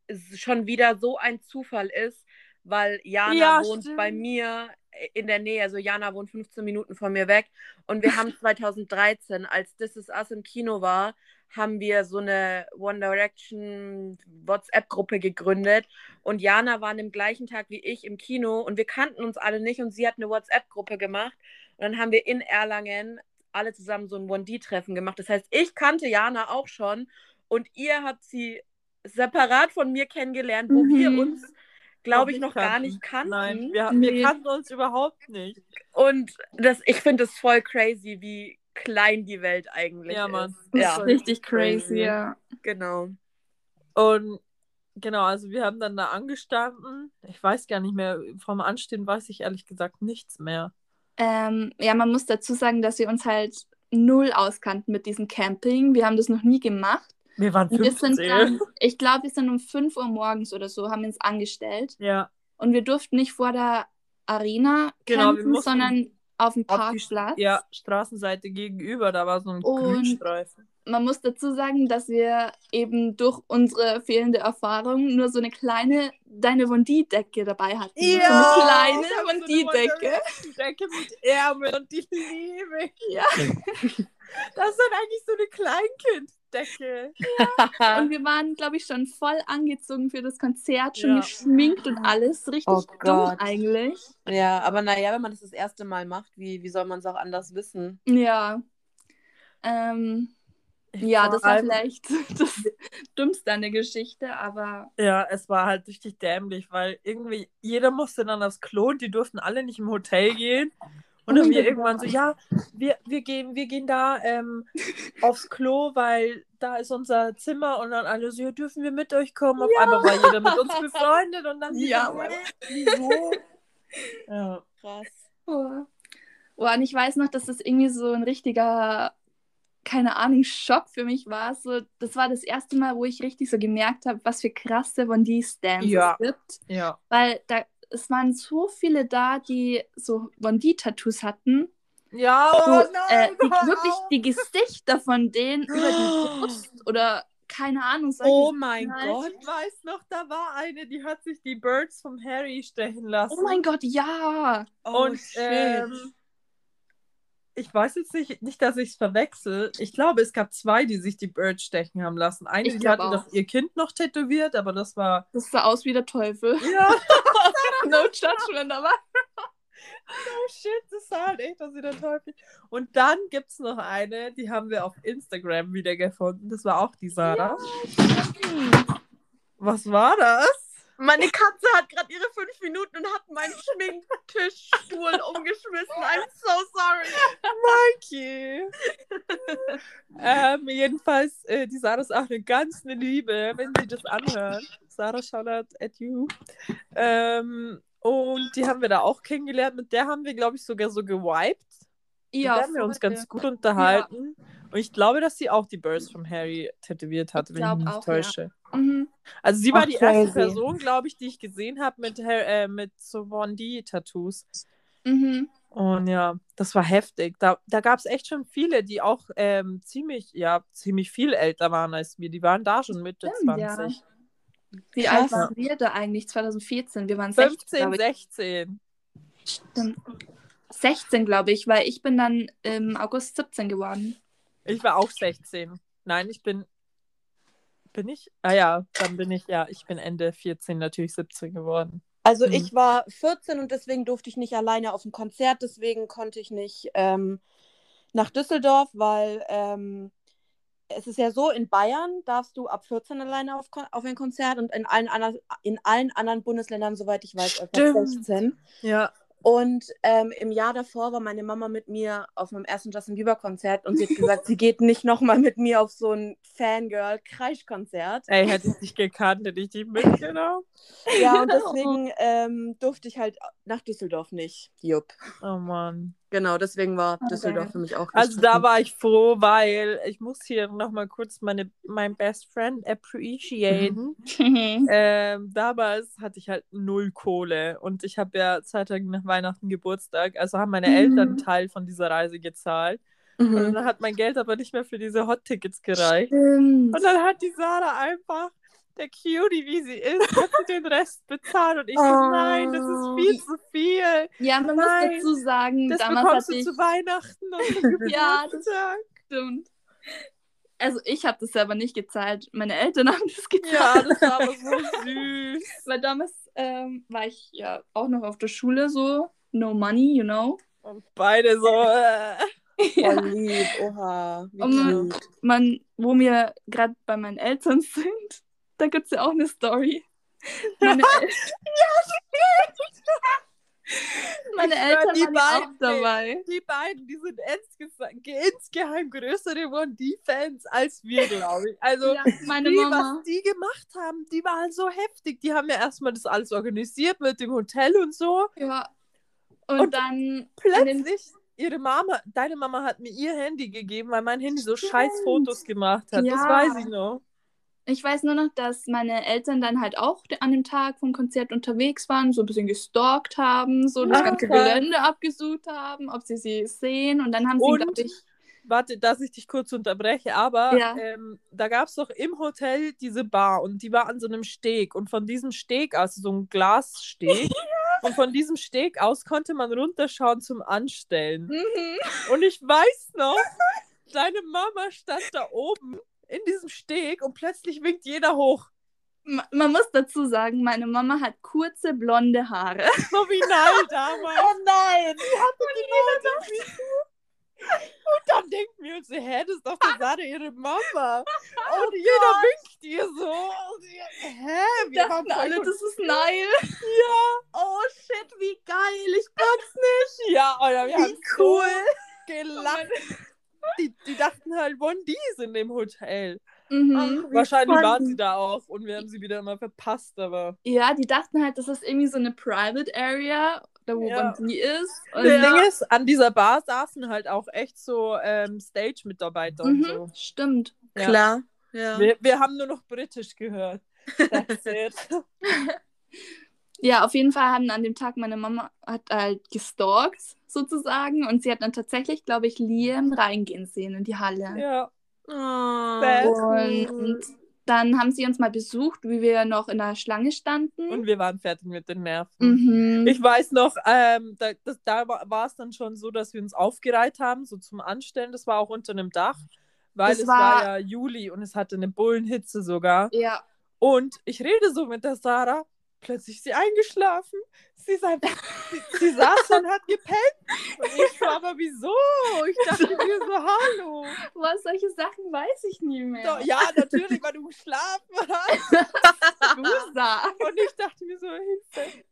schon wieder so ein Zufall ist. Weil Jana wohnt bei mir in der Nähe, also Jana wohnt 15 Minuten von mir weg und wir haben 2013, als This Is Us im Kino war, haben wir so eine One Direction WhatsApp-Gruppe gegründet und Jana war an dem gleichen Tag wie ich im Kino und wir kannten uns alle nicht und sie hat eine WhatsApp-Gruppe gemacht und dann haben wir in Erlangen alle zusammen so ein 1D-Treffen gemacht. Das heißt, ich kannte Jana auch schon und ihr habt sie separat von mir kennengelernt, wo wir uns glaube ich, noch gar nicht kannten. Nein, wir kannten uns überhaupt nicht. Und ich finde es voll crazy, wie klein die Welt eigentlich ist. Mann. Ja, das ist richtig crazy, ja. Genau. Und genau, also wir haben dann da angestanden. Ich weiß gar nicht mehr, vom Anstehen weiß ich ehrlich gesagt nichts mehr. Ja, man muss dazu sagen, dass wir uns halt null auskannten mit diesem Camping. Wir haben das noch nie gemacht. Wir waren 15. Ich glaube, wir sind um 5 Uhr morgens oder so, haben uns angestellt. Ja. Und wir durften nicht vor der Arena campen, sondern auf dem Parkplatz. Ja, Straßenseite gegenüber, da war so ein Grünstreifen. Man muss dazu sagen, dass wir eben durch unsere fehlende Erfahrung nur so eine kleine Deine One-D-Decke dabei hatten. Ja, so eine kleine One-D-Decke. Decke mit Ärmel und die liebe ich. Ja. Das ist dann eigentlich so eine Kleinkinddecke. Ja. Und wir waren, glaube ich, schon voll angezogen für das Konzert, schon geschminkt und alles. Richtig dumm eigentlich. Ja, aber naja, wenn man das erste Mal macht, wie soll man es auch anders wissen? Ja. Ja, das war vielleicht das Dümmste an der Geschichte, aber... Ja, es war halt richtig dämlich, weil irgendwie jeder musste dann aufs Klo und die durften alle nicht im Hotel gehen. Und dann wir irgendwann so, wir gehen da aufs Klo, weil da ist unser Zimmer. Und dann alle so, ja, dürfen wir mit euch kommen? Auf einmal war jeder mit uns befreundet und dann... Wieso? Ja. Krass. Oh, und ich weiß noch, dass das irgendwie so ein richtiger... keine Ahnung, Schock für mich war so, das war das erste Mal, wo ich richtig so gemerkt habe, was für krasse One-D-Stands es gibt. Ja. Weil es waren so viele da, die so One-D-Tattoos hatten. Ja, so, wirklich die Gesichter von denen über die Brust oder keine Ahnung. Oh mein Gott. Ich weiß noch, da war eine, die hat sich die Birds vom Harry stechen lassen. Oh mein Gott, ja. Oh, und shit. Ich weiß jetzt nicht, dass ich es verwechsel. Ich glaube, es gab zwei, die sich die Birds stechen haben lassen. Eine, die hatte doch ihr Kind noch tätowiert, aber das war... Das sah aus wie der Teufel. Ja. No judgment, aber... No shit, das sah halt echt aus wie der Teufel. Und dann gibt es noch eine, die haben wir auf Instagram wiedergefunden. Das war auch die Sarah. Ja. Was war das? Meine Katze hat gerade ihre 5 Minuten und hat meinen Schminktischstuhl umgeschmissen. I'm so sorry. Mikey. Jedenfalls, die Sarah ist auch eine ganz Liebe, wenn sie das anhört. Sarah, shout out at you. Und die haben wir da auch kennengelernt. Mit der haben wir, glaube ich, sogar so gewiped. Ja, da haben wir uns ganz gut unterhalten. Ja. Und ich glaube, dass sie auch die Birds von Harry tätowiert hat, wenn ich mich nicht täusche. Ja. Mhm. Also sie war die erste Person, glaube ich, die ich gesehen habe mit so 1D-Tattoos. Mhm. Und ja, das war heftig. Da gab es echt schon viele, die auch ziemlich viel älter waren als wir. Die waren da schon Mitte 20. Ja. Wie alt waren wir da eigentlich? 2014? Wir waren 15, 16. Stimmt. 16, glaube ich, weil ich bin dann im August 17 geworden. Ich war auch 16. Nein, ich bin... Bin ich? Ah ja, dann bin ich... Ja, ich bin Ende 14 natürlich 17 geworden. Also ich war 14 und deswegen durfte ich nicht alleine auf ein Konzert. Deswegen konnte ich nicht nach Düsseldorf, weil es ist ja so, in Bayern darfst du ab 14 alleine auf ein Konzert und in allen anderen Bundesländern, soweit ich weiß, ab 16. Ja. Und im Jahr davor war meine Mama mit mir auf meinem ersten Justin Bieber-Konzert und sie hat gesagt, sie geht nicht nochmal mit mir auf so ein Fangirl-Kreischkonzert. Ey, hätte ich dich gekannt, hätte ich dich mitgenommen. Ja, und deswegen durfte ich halt nach Düsseldorf nicht. Jupp. Oh Mann. Genau, deswegen war Düsseldorf für mich auch richtig. Also da war ich froh, weil ich muss hier nochmal kurz mein Best Friend appreciaten. Damals hatte ich halt null Kohle und ich habe ja 2 Tage nach Weihnachten Geburtstag, also haben meine Eltern einen Teil von dieser Reise gezahlt. Und dann hat mein Geld aber nicht mehr für diese Hot Tickets gereicht. Stimmt. Und dann hat die Sarah einfach, der Cutie, wie sie ist, hat sie den Rest bezahlt und ich so, nein, das ist viel zu viel. Ja, man muss dazu sagen, das damals bekommst du zu Weihnachten und zum Geburtstag. Ja, das stimmt. Also ich habe das selber nicht gezahlt, meine Eltern haben das gezahlt. Ja, das war aber so süß. Weil damals war ich ja auch noch auf der Schule so, no money, you know. Und beide so, ja. Oh, lieb, oha. Wie und wo wir gerade bei meinen Eltern sind, da gibt es ja auch eine Story. Meine Eltern die waren beiden, auch dabei. Die beiden, die sind insgeheim größere One-D-Fans als wir, glaube ich. Also ja, meine Mama. Was die gemacht haben, die waren so heftig. Die haben ja erstmal das alles organisiert mit dem Hotel und so. Ja. Und dann plötzlich deine Mama hat mir ihr Handy gegeben, weil mein Handy so scheiß Fotos gemacht hat. Ja. Das weiß ich noch. Ich weiß nur noch, dass meine Eltern dann halt auch an dem Tag vom Konzert unterwegs waren, so ein bisschen gestalkt haben, so das ganze Gelände abgesucht haben, ob sie sie sehen. Und dann haben sie, glaube ich... Warte, dass ich dich kurz unterbreche, aber ja. Da gab es doch im Hotel diese Bar und die war an so einem Steg. Und von diesem Steg, also so ein Glassteg, und von diesem Steg aus konnte man runterschauen zum Anstellen. Mhm. Und ich weiß noch, deine Mama stand da oben in diesem Steg und plötzlich winkt jeder hoch. Man muss dazu sagen, meine Mama hat kurze, blonde Haare. So wie Niall damals. Oh nein! Die hatte und die Haare. Und dann denken wir uns, hä, das ist doch gerade ihre Mama. Und jeder winkt ihr so. Und wir dachten alle, das ist Niall. Ja. Oh shit, wie geil, ich pack's nicht. Ja, oder wir haben cool gelacht. Die dachten halt, 1D ist in dem Hotel. Mhm. Ach, wahrscheinlich waren sie da auch und wir haben sie wieder immer verpasst, aber... Ja, die dachten halt, das ist irgendwie so eine Private Area, da wo 1D ist. Und das Ding ist, an dieser Bar saßen halt auch echt so Stage-Mitarbeiter und so. Stimmt. Ja. Klar. Ja. Wir haben nur noch Britisch gehört. That's it. Ja, auf jeden Fall haben an dem Tag meine Mama hat halt gestalkt, sozusagen. Und sie hat dann tatsächlich, glaube ich, Liam reingehen sehen in die Halle. Ja. Oh, und dann haben sie uns mal besucht, wie wir noch in der Schlange standen. Und wir waren fertig mit den Nerven. Mhm. Ich weiß noch, da war es dann schon so, dass wir uns aufgereiht haben, so zum Anstellen. Das war auch unter einem Dach, weil es war ja Juli und es hatte eine Bullenhitze sogar. Ja. Und ich rede so mit der Sarah. Plötzlich ist sie eingeschlafen. Sie saß und hat gepennt. Und ich war aber, wieso? Ich dachte mir so, hallo. Was, solche Sachen weiß ich nie mehr. So, ja, natürlich, weil du geschlafen hast. Du sagst. Und ich dachte mir so, Hilfe.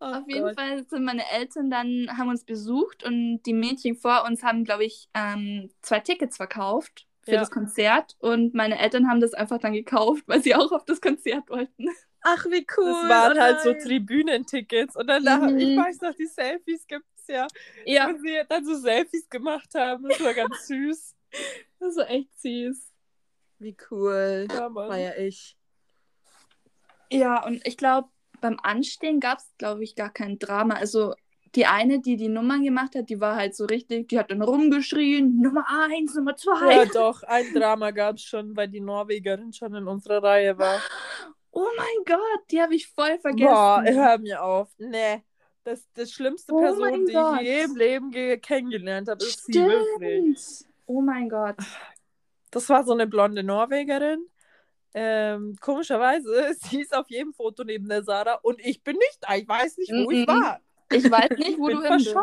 Oh, Auf jeden Fall sind meine Eltern dann, haben uns besucht und die Mädchen vor uns haben, glaube ich, 2 Tickets verkauft für das Konzert. Und meine Eltern haben das einfach dann gekauft, weil sie auch auf das Konzert wollten. Ach, wie cool. Das waren halt so Tribünentickets. Und dann, ich weiß noch, die Selfies gibt es ja. Und sie dann so Selfies gemacht haben. Das war ganz süß. Das war echt süß. Wie cool. Ja, war ja ich. Ja, und ich glaube, beim Anstehen gab es, glaube ich, gar kein Drama. Also die eine, die Nummern gemacht hat, die war halt so richtig, die hat dann rumgeschrien, Nummer 1, Nummer 2. Ja doch, ein Drama gab es schon, weil die Norwegerin schon in unserer Reihe war. Oh mein Gott, die habe ich voll vergessen. Boah, hör mir auf. Nee, das schlimmste Person, die ich je im Leben kennengelernt habe, ist sie wirklich. Oh mein Gott. Das war so eine blonde Norwegerin. Komischerweise, sie ist auf jedem Foto neben der Sarah und ich bin nicht da. Ich weiß nicht, wo ich war. Ich weiß nicht, wo du hin bist.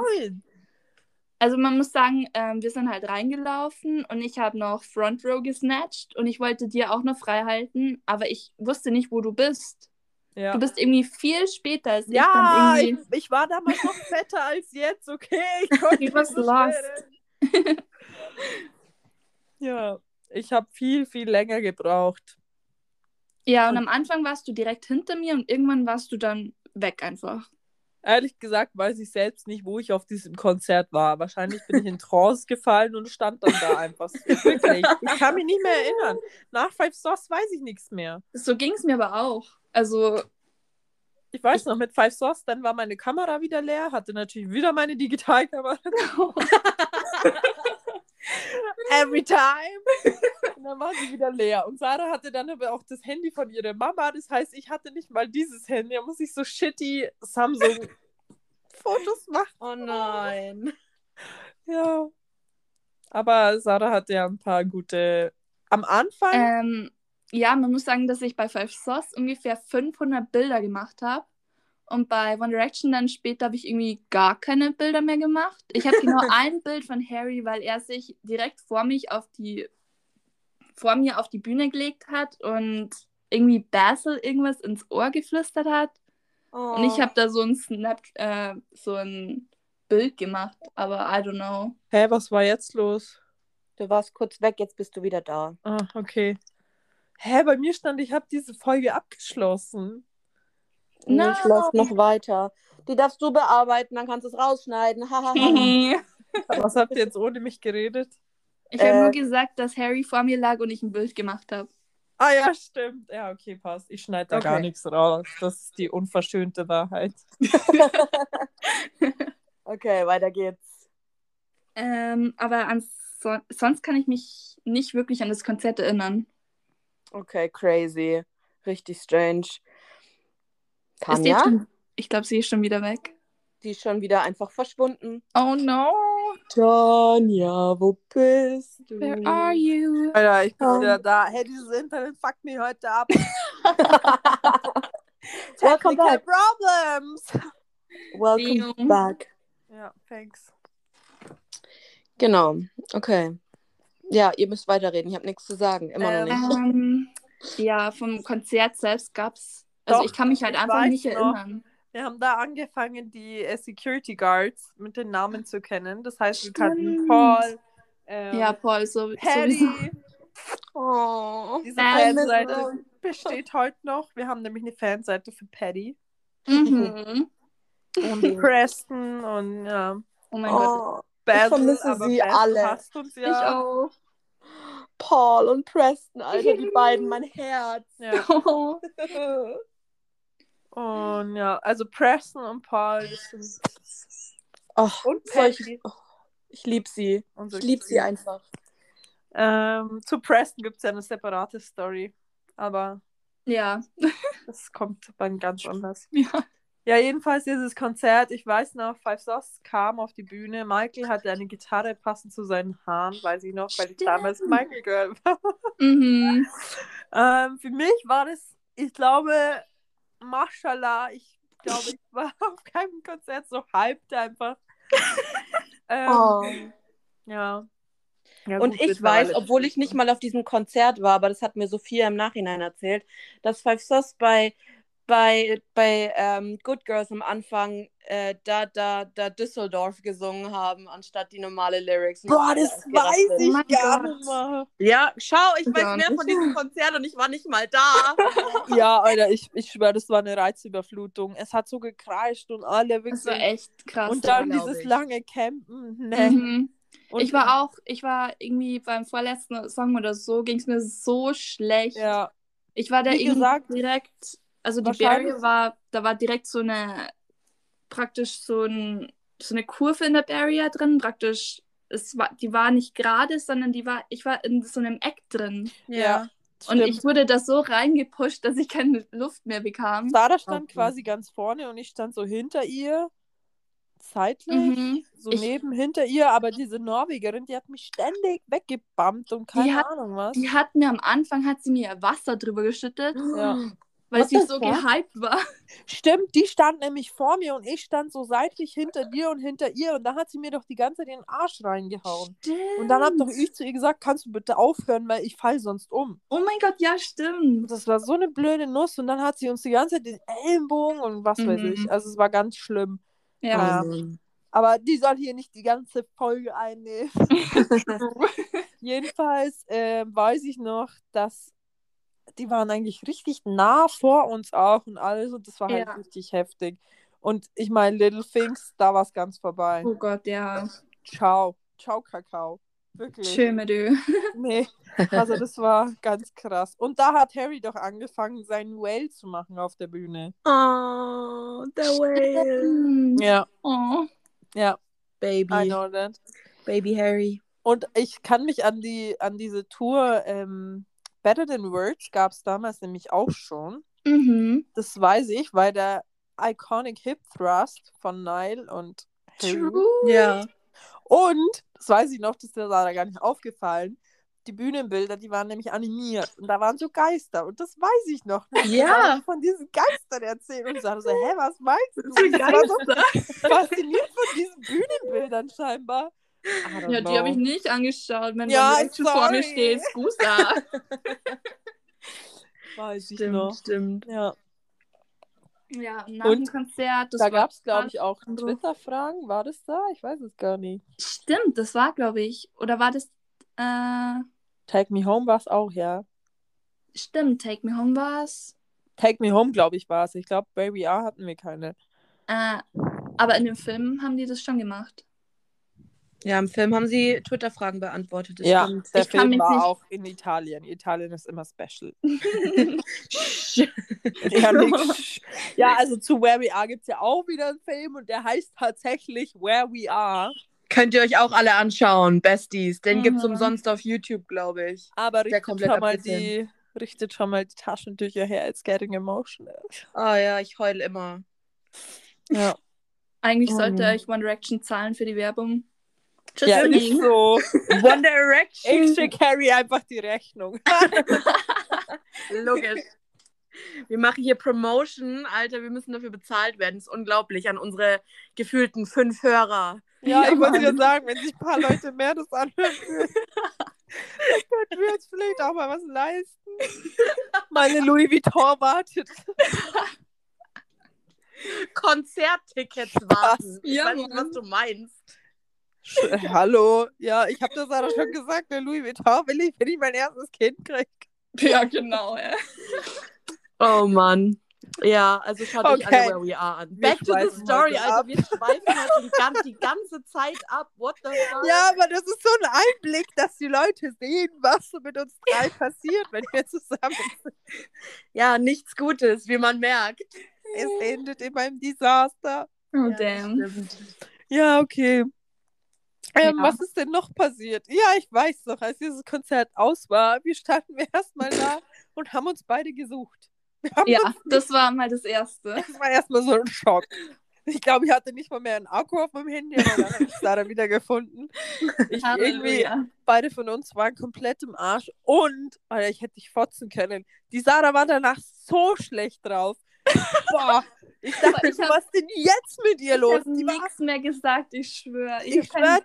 Also man muss sagen, wir sind halt reingelaufen und ich habe noch Front Row gesnatcht und ich wollte dir auch noch freihalten, aber ich wusste nicht, wo du bist. Ja. Du bist irgendwie viel später als ich. Ja, ich war damals noch fetter als jetzt, okay? Ich konnte nicht so schnell. Ja, ich habe viel, viel länger gebraucht. Ja, und am Anfang warst du direkt hinter mir und irgendwann warst du dann weg einfach. Ehrlich gesagt weiß ich selbst nicht, wo ich auf diesem Konzert war. Wahrscheinlich bin ich in Trance gefallen und stand dann da einfach. Wirklich. Ich kann mich nicht mehr erinnern. Nach 5SOS weiß ich nichts mehr. So ging es mir aber auch. Also ich weiß noch, mit 5SOS, dann war meine Kamera wieder leer, hatte natürlich wieder meine Digitalkamera. Every time. Und dann war sie wieder leer. Und Sarah hatte dann aber auch das Handy von ihrer Mama. Das heißt, ich hatte nicht mal dieses Handy. Da muss ich so shitty Samsung-Fotos machen. Oh nein. Ja. Aber Sarah hatte ja ein paar gute... Am Anfang... ja, man muss sagen, dass ich bei 5SOS ungefähr 500 Bilder gemacht habe. Und bei One Direction dann später habe ich irgendwie gar keine Bilder mehr gemacht. Ich habe genau ein Bild von Harry, weil er sich direkt vor mir auf die Bühne gelegt hat und irgendwie Basil irgendwas ins Ohr geflüstert hat. Oh. Und ich habe da so ein Bild gemacht, aber I don't know. Hä, hey, was war jetzt los? Du warst kurz weg, jetzt bist du wieder da. Ah, okay. Hä, bei mir stand, ich habe diese Folge abgeschlossen. No. Ich laufe noch weiter. Die darfst du bearbeiten, dann kannst du es rausschneiden. Was habt ihr jetzt ohne mich geredet? Ich habe nur gesagt, dass Harry vor mir lag und ich ein Bild gemacht habe. Ah ja, stimmt. Ja, okay, passt. Ich schneide da gar nichts raus. Das ist die unverschönte Wahrheit. Okay, weiter geht's. Aber sonst kann ich mich nicht wirklich an das Konzert erinnern. Okay, crazy. Richtig strange. Tanja? Ich glaube, sie ist schon wieder weg. Die ist schon wieder einfach verschwunden. Oh no. Tanja, wo bist du? Where are you? Alter, ich bin wieder da. Hey, dieses Internet fuckt mich heute ab. Technical problems. Welcome back. Ja, thanks. Genau, okay. Ja, ihr müsst weiterreden. Ich habe nichts zu sagen. Immer noch nicht. Ja, vom Konzert selbst gab's. Also ich kann mich halt einfach nicht erinnern. Wir haben da angefangen, die Security Guards mit den Namen zu kennen. Das heißt, wir kannten Paul, Paul Harry. Oh, diese Fanseite besteht heute noch. Wir haben nämlich eine Fanseite für Paddy. Mhm. Und Preston und ja. Oh mein Gott. Basil, ich vermisse sie alle. Uns, ja. Ich auch. Paul und Preston, Alter, die beiden, mein Herz. Ja. Oh. Und ja, also Preston und Paul sind... und Patty. Ich liebe sie. So ich liebe sie einfach. Zu Preston gibt es ja eine separate Story. Aber ja, das kommt dann ganz anders. Ja. Ja, jedenfalls dieses Konzert, ich weiß noch, 5SOS kam auf die Bühne, Michael hatte eine Gitarre passend zu seinen Haaren, weiß ich noch, weil ich damals Michael Girl war. Mhm. Für mich war das, ich glaube, Mashallah, ich war auf keinem Konzert so hyped einfach. Ja. Ja, und gut, ich weiß, obwohl ich nicht mal auf diesem Konzert war, aber das hat mir Sophia im Nachhinein erzählt, dass 5SOS bei Good Girls am Anfang da Düsseldorf gesungen haben, anstatt die normale Lyrics. Boah, das weiß ich gar nicht mehr. Ja, schau, ich weiß mehr von diesem Konzert und ich war nicht mal da. Ja, Alter, ich schwöre, das war eine Reizüberflutung. Es hat so gekreischt und alle wirklich. Das war echt krass. Und dann dieses lange Campen. Nee. Mhm. Und ich war irgendwie beim vorletzten Song oder so, ging es mir so schlecht. Ja. Ich war da direkt... Also die Barrier war direkt so eine Kurve in der Barrier drin, praktisch, die war nicht gerade, sondern ich war in so einem Eck drin. Ja. Und stimmt. Ich wurde da so reingepusht, dass ich keine Luft mehr bekam. Sarah stand quasi ganz vorne und ich stand so hinter ihr, zeitlich, hinter ihr, aber diese Norwegerin, die hat mich ständig weggebammt und keine Ahnung was. Die hat mir am Anfang, Wasser drüber geschüttet. Ja. Weil sie so gehypt war. Stimmt, die stand nämlich vor mir und ich stand so seitlich hinter dir und hinter ihr und da hat sie mir doch die ganze Zeit den Arsch reingehauen. Stimmt. Und dann habe doch ich zu ihr gesagt, kannst du bitte aufhören, weil ich fall sonst um. Oh mein Gott, ja, stimmt. Das war so eine blöde Nuss und dann hat sie uns die ganze Zeit den Ellenbogen und was weiß ich. Also es war ganz schlimm. Ja. Aber die soll hier nicht die ganze Folge einnehmen. Jedenfalls weiß ich noch, dass die waren eigentlich richtig nah vor uns auch und alles und das war halt richtig heftig. Und ich meine, Little Things, da war es ganz vorbei. Oh Gott, ja. Ciao, Kakao. Wirklich. Schön mit dir. Nee, also das war ganz krass. Und da hat Harry doch angefangen, seinen Whale zu machen auf der Bühne. Oh, der Whale. Ja. Oh. Ja. Baby. I know that. Baby Harry. Und ich kann mich an diese Tour Better Than Words gab es damals nämlich auch schon. Mhm. Das weiß ich, weil der Iconic Hip Thrust von Niall und True. Ja. Und, das weiß ich noch, das ist der Sarah gar nicht aufgefallen, die Bühnenbilder, die waren nämlich animiert und da waren so Geister und das weiß ich noch. Ja. Von diesen Geistern erzählt und Sarah so, hä, was meinst du? Ich war so fasziniert von diesen Bühnenbildern scheinbar. Ja, die habe ich nicht angeschaut, wenn du direkt vor mir stehst. Gusa. Weiß ich noch. Stimmt. Ja. Ja, nach dem Konzert. Da gab es, glaube ich, auch Twitter-Fragen. War das da? Ich weiß es gar nicht. Stimmt, das war, glaube ich. Oder war das... Take Me Home war es auch, ja. Stimmt, Take Me Home war es. Take Me Home, glaube ich, war es. Ich glaube, Baby R hatten wir keine. Aber in dem Film haben die das schon gemacht. Ja, im Film haben sie Twitter-Fragen beantwortet. Das ja, stimmt. Der Film war auch in Italien. Italien ist immer special. Ja, also zu Where We Are gibt es ja auch wieder einen Film und der heißt tatsächlich Where We Are. Könnt ihr euch auch alle anschauen, Besties. Den gibt es umsonst auf YouTube, glaube ich. Aber richtet schon mal die Taschentücher her, it's getting emotional. Ah ja, ich heule immer. Ja. Eigentlich sollte euch One Direction zahlen für die Werbung. Just ja, nicht so. One Direction. Ich schicke Harry einfach die Rechnung. Logisch. Wir machen hier Promotion, Alter, wir müssen dafür bezahlt werden. Das ist unglaublich an unsere gefühlten 5 Hörer. Ja, ich wollte ja sagen, wenn sich ein paar Leute mehr das anhören würden, dann könnten wir jetzt vielleicht auch mal was leisten. Meine Louis Vuitton wartet. Konzerttickets warten. Ich weiß nicht, was du meinst. Hallo, ja, ich habe das auch schon gesagt, der Louis Vuitton will ich, wenn ich mein erstes Kind kriege. Ja, genau, ja. Oh Mann. Ja, also schaut euch alle Where We Are an. Back to the story, also wir schweifen halt die ganze Zeit ab. What the fuck? Ja, aber das ist so ein Einblick, dass die Leute sehen, was so mit uns drei passiert, wenn wir zusammen sind. Ja, nichts Gutes, wie man merkt. Es endet in meinem Desaster. Oh, ja, damn. Ja, okay. Ja. Was ist denn noch passiert? Ja, ich weiß noch, als dieses Konzert aus war, wir standen erstmal da und haben uns beide gesucht. Ja, das war mal das Erste. Das war erstmal so ein Schock. Ich glaube, ich hatte nicht mal mehr einen Akku auf meinem Handy, aber dann habe ich Sarah wieder gefunden. Beide von uns waren komplett im Arsch und, Alter, ich hätte dich fotzen können. Die Sarah war danach so schlecht drauf. Boah, ich dachte, was denn jetzt mit ihr los? Ich habe nichts mehr gesagt, ich schwöre. Ich schwöre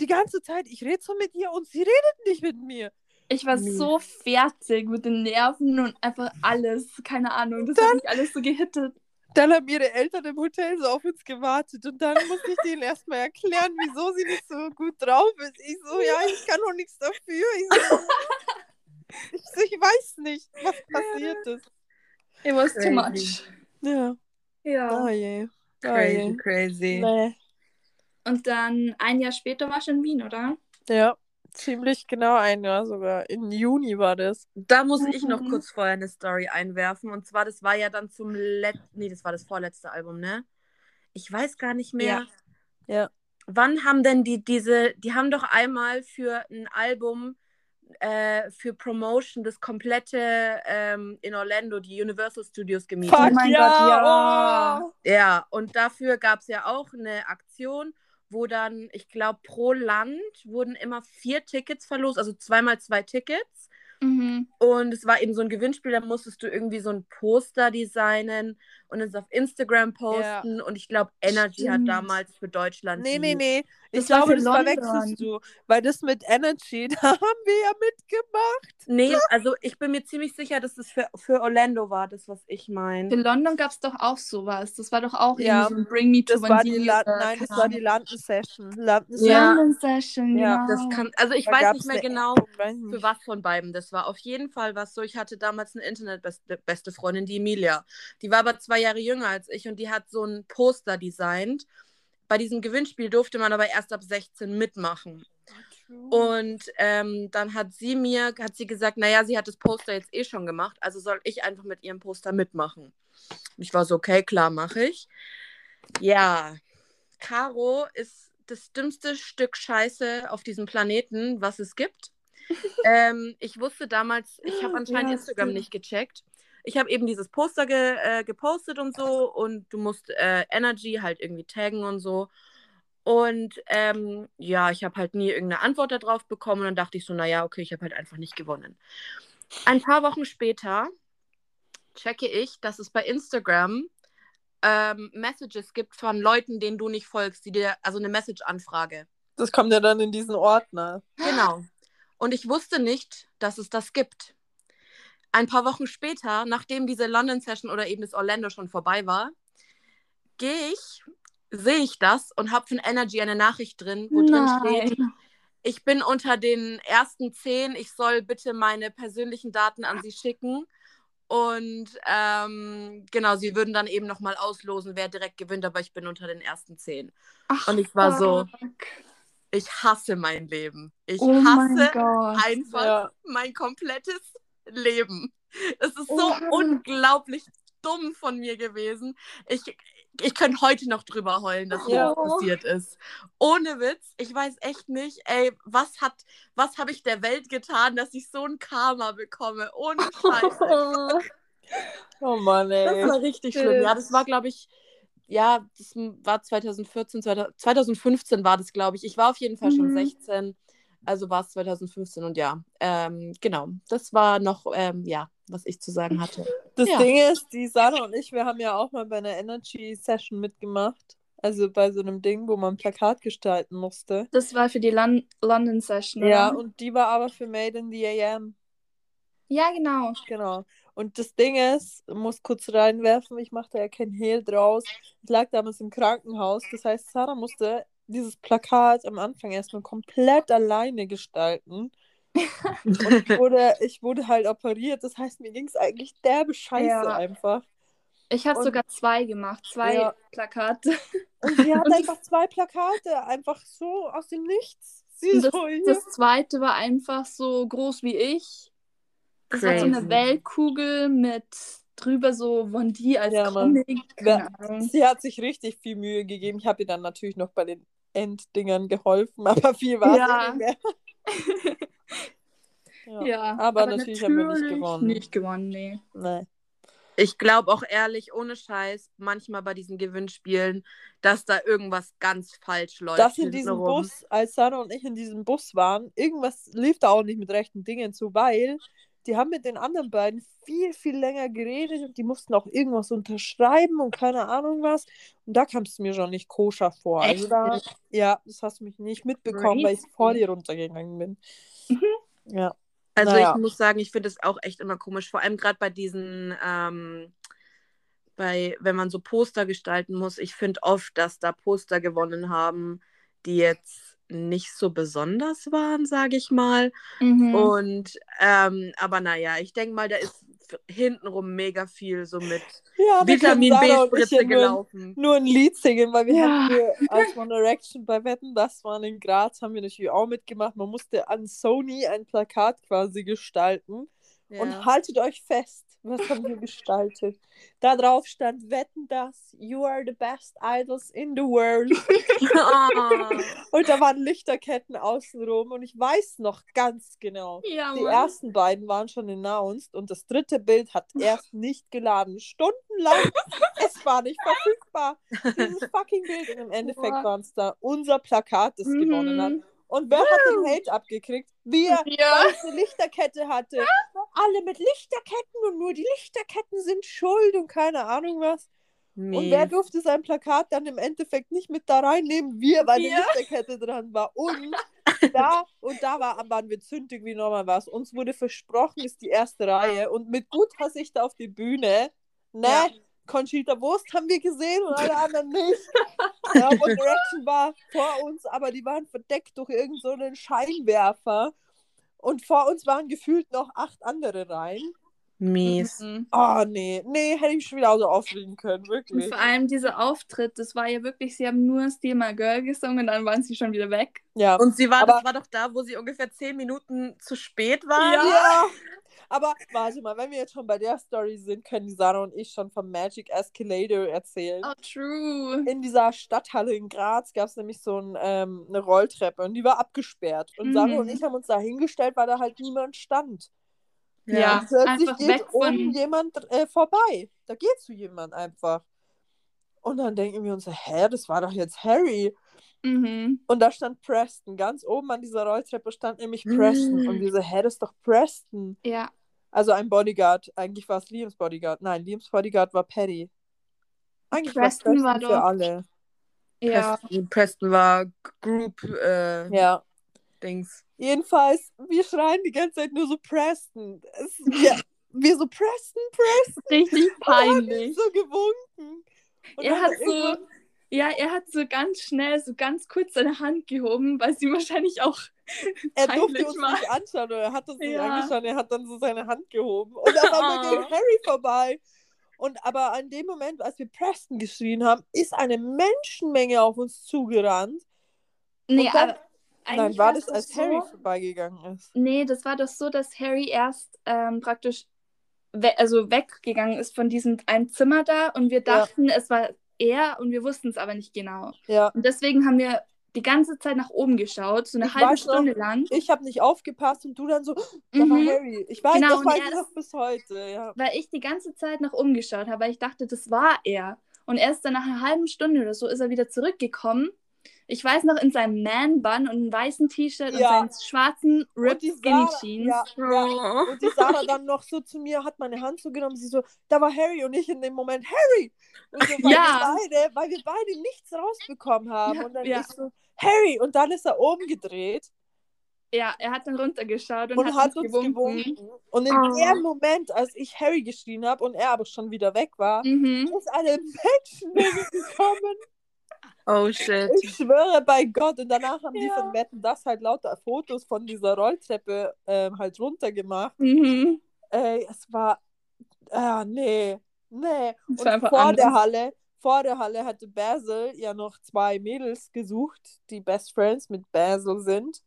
die ganze Zeit, ich rede so mit ihr und sie redet nicht mit mir. Ich war so fertig mit den Nerven und einfach alles, keine Ahnung, das hat mich alles so gehittet. Dann haben ihre Eltern im Hotel so auf uns gewartet und dann musste ich denen erstmal erklären, wieso sie nicht so gut drauf ist. Ich so, ja, ich kann doch nichts dafür. Ich weiß nicht, was passiert ist. It was crazy. Too much. Ja. Ja. Oh je. Crazy. Nee. Und dann ein Jahr später warst du in Wien, oder? Ja, ziemlich genau ein Jahr sogar. Im Juni war das. Da muss ich noch kurz vorher eine Story einwerfen. Und zwar, das war ja dann das war das vorletzte Album, ne? Ich weiß gar nicht mehr. Ja. Wann haben denn die haben doch einmal für ein Album für Promotion das komplette in Orlando, die Universal Studios gemietet. Oh mein Gott, ja! Oh. Ja, und dafür gab es ja auch eine Aktion, wo dann, ich glaube, pro Land wurden immer 4 Tickets verlost, also 2x2 Tickets. Mhm. Und es war eben so ein Gewinnspiel, da musstest du irgendwie so ein Poster designen und es auf Instagram posten und ich glaube, Energy hat damals für Deutschland... Nee, ich glaube, das verwechselst du, weil das mit Energy, da haben wir ja mitgemacht. Nee, also ich bin mir ziemlich sicher, dass das für Orlando war, das, was ich meine. In London gab es doch auch sowas, das war doch auch irgendwie so ein Bring Me to 1D. Das war die London Session. London Session, ja. Das kann, also ich weiß nicht mehr genau, für was von beiden das war. Auf jeden Fall war es so, ich hatte damals eine Internet-beste Freundin, die Emilia. Die war aber 2 Jahre jünger als ich und die hat so ein Poster designt. Bei diesem Gewinnspiel durfte man aber erst ab 16 mitmachen. Und dann hat sie gesagt, naja, sie hat das Poster jetzt eh schon gemacht, also soll ich einfach mit ihrem Poster mitmachen. Ich war so, okay, klar, mache ich. Ja, Caro ist das dümmste Stück Scheiße auf diesem Planeten, was es gibt. Ich wusste damals, ich habe anscheinend Instagram nicht gecheckt. Ich habe eben dieses Poster gepostet und so und du musst Energy halt irgendwie taggen und so. Und ich habe halt nie irgendeine Antwort darauf bekommen und dann dachte ich so, naja, okay, ich habe halt einfach nicht gewonnen. Ein paar Wochen später checke ich, dass es bei Instagram Messages gibt von Leuten, denen du nicht folgst, die dir, also eine Message-Anfrage. Das kommt ja dann in diesen Ordner. Genau. Und ich wusste nicht, dass es das gibt. ein paar Wochen später, nachdem diese London Session oder eben das Orlando schon vorbei war, sehe ich das und habe von Energy eine Nachricht drin, wo drin steht, ich bin unter den ersten 10, ich soll bitte meine persönlichen Daten an sie schicken. Und genau, sie würden dann eben nochmal auslosen, wer direkt gewinnt, aber ich bin unter den ersten 10. Ach, und ich war so, ich hasse mein Leben. Ich hasse einfach mein komplettes Leben. Es ist so unglaublich dumm von mir gewesen. Ich könnte heute noch drüber heulen, dass mir das passiert ist. Ohne Witz, ich weiß echt nicht, ey, was habe ich der Welt getan, dass ich so ein Karma bekomme? Ohne Scheiße. Oh Mann, ey. Das war richtig schlimm. Ja, das war, glaube ich, das war 2015 war das, glaube ich. Ich war auf jeden Fall schon 16, also war es 2015 und genau, das war noch, was ich zu sagen hatte. Das Ding ist, die Sarah und ich, wir haben ja auch mal bei einer Energy-Session mitgemacht. Also bei so einem Ding, wo man ein Plakat gestalten musste. Das war für die London-Session, ja, oder? Und die war aber für Made in the AM. Ja, genau. Genau. Und das Ding ist, ich muss kurz reinwerfen, ich machte ja kein Hehl draus. Ich lag damals im Krankenhaus. Das heißt, Sarah musste dieses Plakat am Anfang erstmal komplett alleine gestalten. Und ich wurde halt operiert, das heißt, mir ging es eigentlich derbe Scheiße einfach. Ich hatte sogar zwei Plakate. Und sie hat einfach zwei Plakate, einfach so aus dem Nichts. Das zweite war einfach so groß wie ich. Das war so eine Weltkugel mit drüber so 1D als Comic. Sie hat sich richtig viel Mühe gegeben. Ich habe ihr dann natürlich noch bei den Enddingern geholfen, aber viel war es nicht mehr. Aber natürlich haben wir nicht gewonnen. Nee. Ich glaube auch ehrlich, ohne Scheiß, manchmal bei diesen Gewinnspielen, dass da irgendwas ganz falsch läuft. Dass in diesem Bus, als Sarah und ich in diesem Bus waren, irgendwas lief da auch nicht mit rechten Dingen zu, weil die haben mit den anderen beiden viel, viel länger geredet und die mussten auch irgendwas unterschreiben und keine Ahnung was. Und da kam es mir schon nicht koscher vor. Echt? Also da, das hast du mich nicht mitbekommen, weil ich vor dir runtergegangen bin. Ja. Also ich muss sagen, ich finde es auch echt immer komisch, vor allem gerade bei diesen, wenn man so Poster gestalten muss, ich finde oft, dass da Poster gewonnen haben, die jetzt nicht so besonders waren, sage ich mal. Und aber ich denke mal, da ist hintenrum mega viel so mit Vitamin B-Spritze gelaufen. Nur ein Lied singen, weil wir hatten als One Direction bei Wetten, das waren in Graz, haben wir natürlich auch mitgemacht. Man musste an Sony ein Plakat quasi gestalten. Und haltet euch fest, was haben wir gestaltet? Da drauf stand, Wetten, das, you are the best idols in the world. Und da waren Lichterketten außenrum und ich weiß noch ganz genau, die ersten beiden waren schon announced und das dritte Bild hat erst nicht geladen. Stundenlang, es war nicht verfügbar. Dieses fucking Bild. Und im Endeffekt war es da unser Plakat, das gewonnen hat. Und wer hat den Hate abgekriegt? Wir, weil ich eine Lichterkette hatte. Alle mit Lichterketten und nur die Lichterketten sind schuld und keine Ahnung was. Nee. Und wer durfte sein Plakat dann im Endeffekt nicht mit da reinnehmen? Wir, weil die Lichterkette dran war. Und da waren wir zündig wie normal was. Uns wurde versprochen, ist die erste Reihe. Und mit guter Sicht auf die Bühne, Conchita Wurst haben wir gesehen und alle anderen nicht. One Direction war vor uns, aber die waren verdeckt durch irgend so einen Scheinwerfer. Und vor uns waren gefühlt noch 8 andere Reihen. Mies. Oh, nee, hätte ich mich schon wieder so aufregen können, wirklich. Und vor allem dieser Auftritt, das war ja wirklich, sie haben nur Steal My Girl gesungen und dann waren sie schon wieder weg. Ja. Und das war doch da, wo sie ungefähr 10 Minuten zu spät waren. Ja. Aber warte mal, wenn wir jetzt schon bei der Story sind, können die Sarah und ich schon vom Magic Escalator erzählen. Oh, true. In dieser Stadthalle in Graz gab es nämlich so eine Rolltreppe und die war abgesperrt. Und Sarah und ich haben uns da hingestellt, weil da halt niemand stand. Ja, und plötzlich geht oben jemand vorbei. Da geht so jemand einfach. Und dann denken wir uns, hä, das war doch jetzt Harry. Und da stand Preston. Ganz oben an dieser Rolltreppe stand nämlich Preston. Und wir so, hä, das ist doch Preston. Ja. Also ein Bodyguard. Eigentlich war es Liams Bodyguard. Nein, Liams Bodyguard war Paddy. Eigentlich Preston war Preston für alle. Ja. Preston war Group Dings. Jedenfalls, wir schreien die ganze Zeit nur so Preston. wir so pressen. Richtig peinlich. So gewunken. Und er hat so, ja, er hat so ganz schnell, so ganz kurz seine Hand gehoben, weil sie wahrscheinlich auch er durfte uns nicht anschauen, oder er hat uns nicht angeschaut, er hat dann so seine Hand gehoben. Und auf einmal ging Harry vorbei. Und aber an dem Moment, als wir Preston geschrien haben, ist eine Menschenmenge auf uns zugerannt. Nee, dann, aber eigentlich war das, als so, Harry vorbeigegangen ist. Nee, das war doch so, dass Harry erst praktisch weggegangen ist von diesem einen Zimmer da und wir dachten, es war er und wir wussten es aber nicht genau. Ja. Und deswegen haben wir die ganze Zeit nach oben geschaut, so eine halbe Stunde lang. Ich habe nicht aufgepasst und du dann so, da war Harry. Ich weiß, das weiß ich noch bis heute. Ja. Weil ich die ganze Zeit nach oben geschaut habe, weil ich dachte, das war er. Und erst dann nach einer halben Stunde oder so ist er wieder zurückgekommen. Ich weiß noch, in seinem Man-Bun und einem weißen T-Shirt und seinen schwarzen Ripped Skinny Jeans. Ja, ja. Und die Sarah dann noch so zu mir, hat meine Hand so genommen, sie so, da war Harry und ich in dem Moment, Harry! Und so, weil wir beide nichts rausbekommen haben. Ja, und dann ich so, Harry! Und dann ist er oben gedreht. Ja, er hat dann runtergeschaut und hat uns gewunken. Und in dem Moment, als ich Harry geschrien habe und er aber schon wieder weg war, ist alle Menschen gekommen. Oh shit. Ich schwöre bei Gott. Und danach haben die von Wetten das halt lauter Fotos von dieser Rolltreppe halt runtergemacht. Mhm. Es war. Nee. Und vor der Halle hatte Basil ja noch zwei Mädels gesucht, die Best Friends mit Basil sind.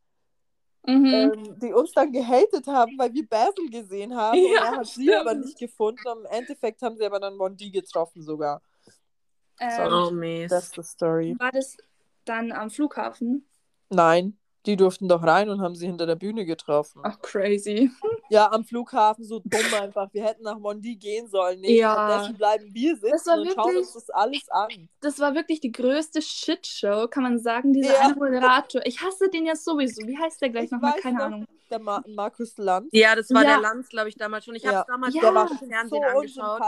Die uns dann gehatet haben, weil wir Basil gesehen haben. Ja, und er hat sie aber nicht gefunden. Und im Endeffekt haben sie aber dann 1D getroffen sogar. That's the story. War das dann am Flughafen? Nein, die durften doch rein und haben sie hinter der Bühne getroffen. Ach, crazy. Ja, am Flughafen, so dumm einfach. Wir hätten nach 1D gehen sollen. Nee, stattdessen bleiben wir sitzen und schauen uns das alles an. Das war wirklich die größte Shitshow, kann man sagen, dieser eine Moderator. Ich hasse den ja sowieso. Wie heißt der gleich nochmal? Keine Ahnung. Der Markus Lanz. Ja, das war der Lanz, glaube ich, damals schon. Ich habe es damals im Fernsehen so angeschaut.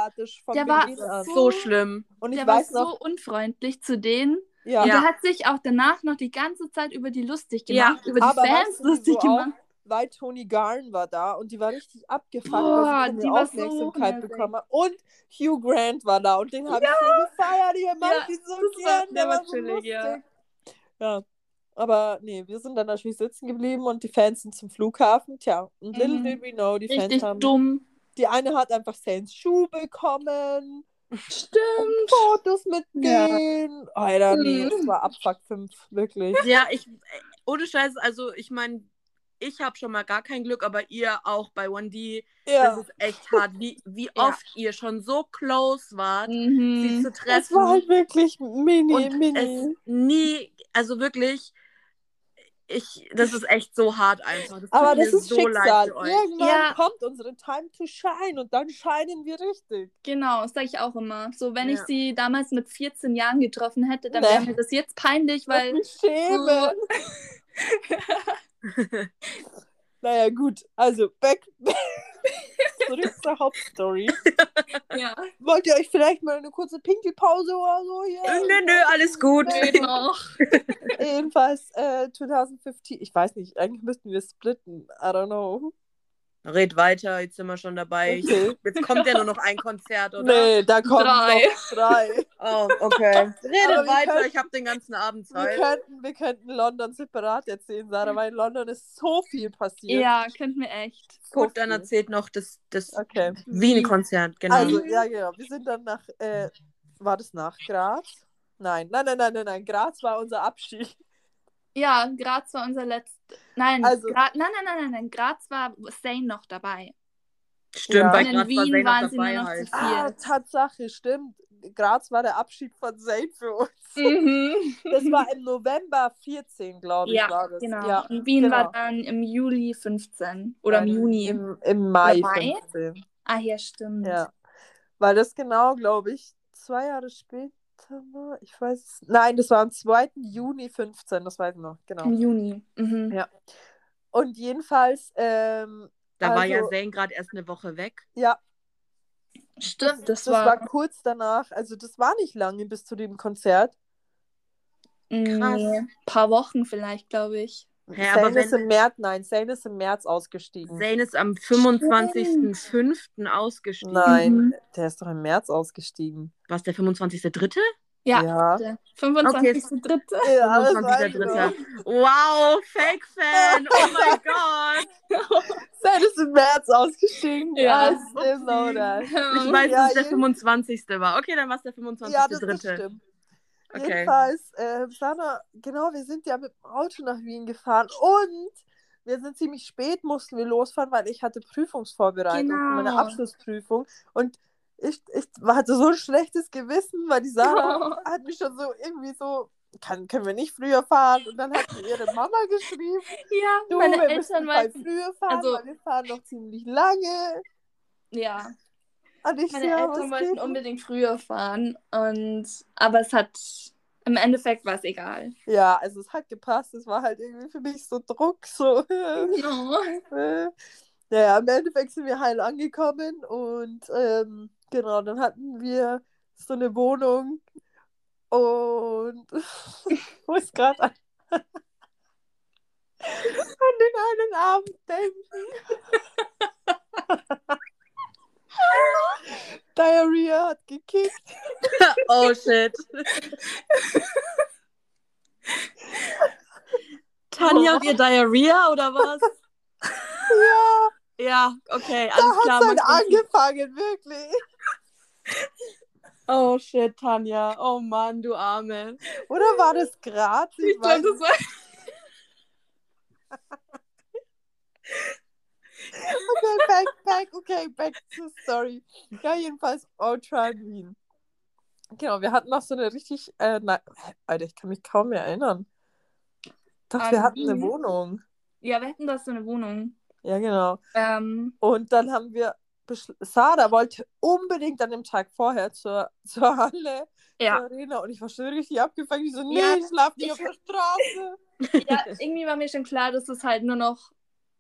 Der war so schlimm. Und der war so unfreundlich zu denen. Ja. Und der hat sich auch danach noch die ganze Zeit über die lustig gemacht, über die Fans lustig gemacht. Weil Toni Garn war da und die war richtig abgefuckt, weil sie Aufmerksamkeit bekommen hat. Und Hugh Grant war da und den habe ich so gefeiert. Ich mag die so gern. Der war so lustig. Ja. Aber nee, wir sind dann natürlich sitzen geblieben und die Fans sind zum Flughafen. Tja, und little did we know, die richtig Fans haben... dumm. Die eine hat einfach Zayns Schuh bekommen. Stimmt. Und Fotos mitgehen. Alter, nee, das war Abfuck 5, wirklich. Ja, ohne Scheiß, also ich meine, ich habe schon mal gar kein Glück, aber ihr auch bei 1D, das ist echt hart, wie oft ihr schon so close wart, sie zu treffen. Das war halt wirklich mini. Also wirklich, das ist echt so hart einfach. Aber das ist so Schicksal. Irgendwann kommt unsere Time to shine und dann scheinen wir richtig. Genau, das sage ich auch immer. So, wenn ich sie damals mit 14 Jahren getroffen hätte, dann wäre mir das jetzt peinlich, weil... Ich schäme. Naja, gut. Also, back. Zurück zur Hauptstory. Ja. Wollt ihr euch vielleicht mal eine kurze Pinkelpause oder so hier? Nö, alles gut. Noch. Jedenfalls 2015, ich weiß nicht, eigentlich müssten wir splitten. I don't know. Red weiter, jetzt sind wir schon dabei. Okay. Jetzt kommt ja nur noch ein Konzert, oder? Nee, da kommen noch 3. Oh, okay. Redet weiter, ich habe den ganzen Abend Zeit. Wir könnten London separat erzählen, Sarah, weil in London ist so viel passiert. Ja, könnten wir echt. So gut, viel. Dann erzählt noch das Wien-Konzert, genau. Also, ja, genau. Wir sind dann nach, war das nach Graz? Nein. Graz war unser Abschied. Ja, Graz war unser letztes. Nein, Graz war Zayn noch dabei. Stimmt, bei Graz in Wien waren sie nur noch zu viert. Ah, Tatsache, stimmt. Graz war der Abschied von Zayn für uns. Das war im November 14, glaube ich, war das. Genau. Ja, und Wien war dann im Juli 15 oder im Juni. Im Mai 15. Ah, ja, stimmt. Ja. Weil das genau, glaube ich, 2 Jahre später. Ich weiß. Nein, das war am 2. Juni 15, das weiß ich noch, genau. Im Juni. Ja. Und jedenfalls, war ja Zayn gerade erst eine Woche weg. Ja. Stimmt, das war kurz danach, also das war nicht lange bis zu dem Konzert. Krass. Ein paar Wochen vielleicht, glaube ich. Ja, Zayn ist im März, nein, Zayn ist im März ausgestiegen. Zayn ist am 25.05. ausgestiegen. Nein, der ist doch im März ausgestiegen. War es der 25.03.? Ja. 25.03. Okay. Ja, 25.03. Wow, Fake-Fan, oh mein Gott. Zayn ist im März ausgestiegen. Ja, genau das. Ich weiß, dass es der 25. war. Okay, dann war es der 25.03. Ja, das stimmt. Okay. Jedenfalls, Sarah, genau, wir sind ja mit dem Auto nach Wien gefahren und wir sind ziemlich spät, mussten wir losfahren, weil ich hatte Prüfungsvorbereitung, meine Abschlussprüfung, und ich hatte so ein schlechtes Gewissen, weil die Sarah hat mich schon so irgendwie so, können wir nicht früher fahren? Und dann hat sie ihre Mama geschrieben, meine Eltern meinten, früher fahren, also, weil wir fahren noch ziemlich lange. Ja. Meine Eltern wollten unbedingt früher fahren, aber es hat, im Endeffekt war es egal. Ja, also es hat gepasst, es war halt irgendwie für mich so Druck, so. Naja, im Endeffekt sind wir heil angekommen und genau, dann hatten wir so eine Wohnung und wo ist gerade an den einen Abend denken. Diarrhea hat gekickt. Oh shit. Tanja hat ihr Diarrhea oder was? Ja. Ja, okay, alles klar. Da hat es angefangen, wirklich. Oh shit, Tanja. Oh Mann, du Arme. Oder war das Graz? Ich glaube, das war... Okay, back to story. Ja, jedenfalls Ultra Wien. Genau, wir hatten auch so eine richtig, Alter, ich kann mich kaum mehr erinnern. Doch, wir hatten eine Wohnung. Ja, wir hatten so eine Wohnung. Ja, genau. Und dann haben wir, Sarah wollte unbedingt an dem Tag vorher zur Halle, zur Arena, und ich war schon richtig abgefangen. Ich so, ich schlaf nicht auf der Straße. Ja, irgendwie war mir schon klar, dass es halt nur noch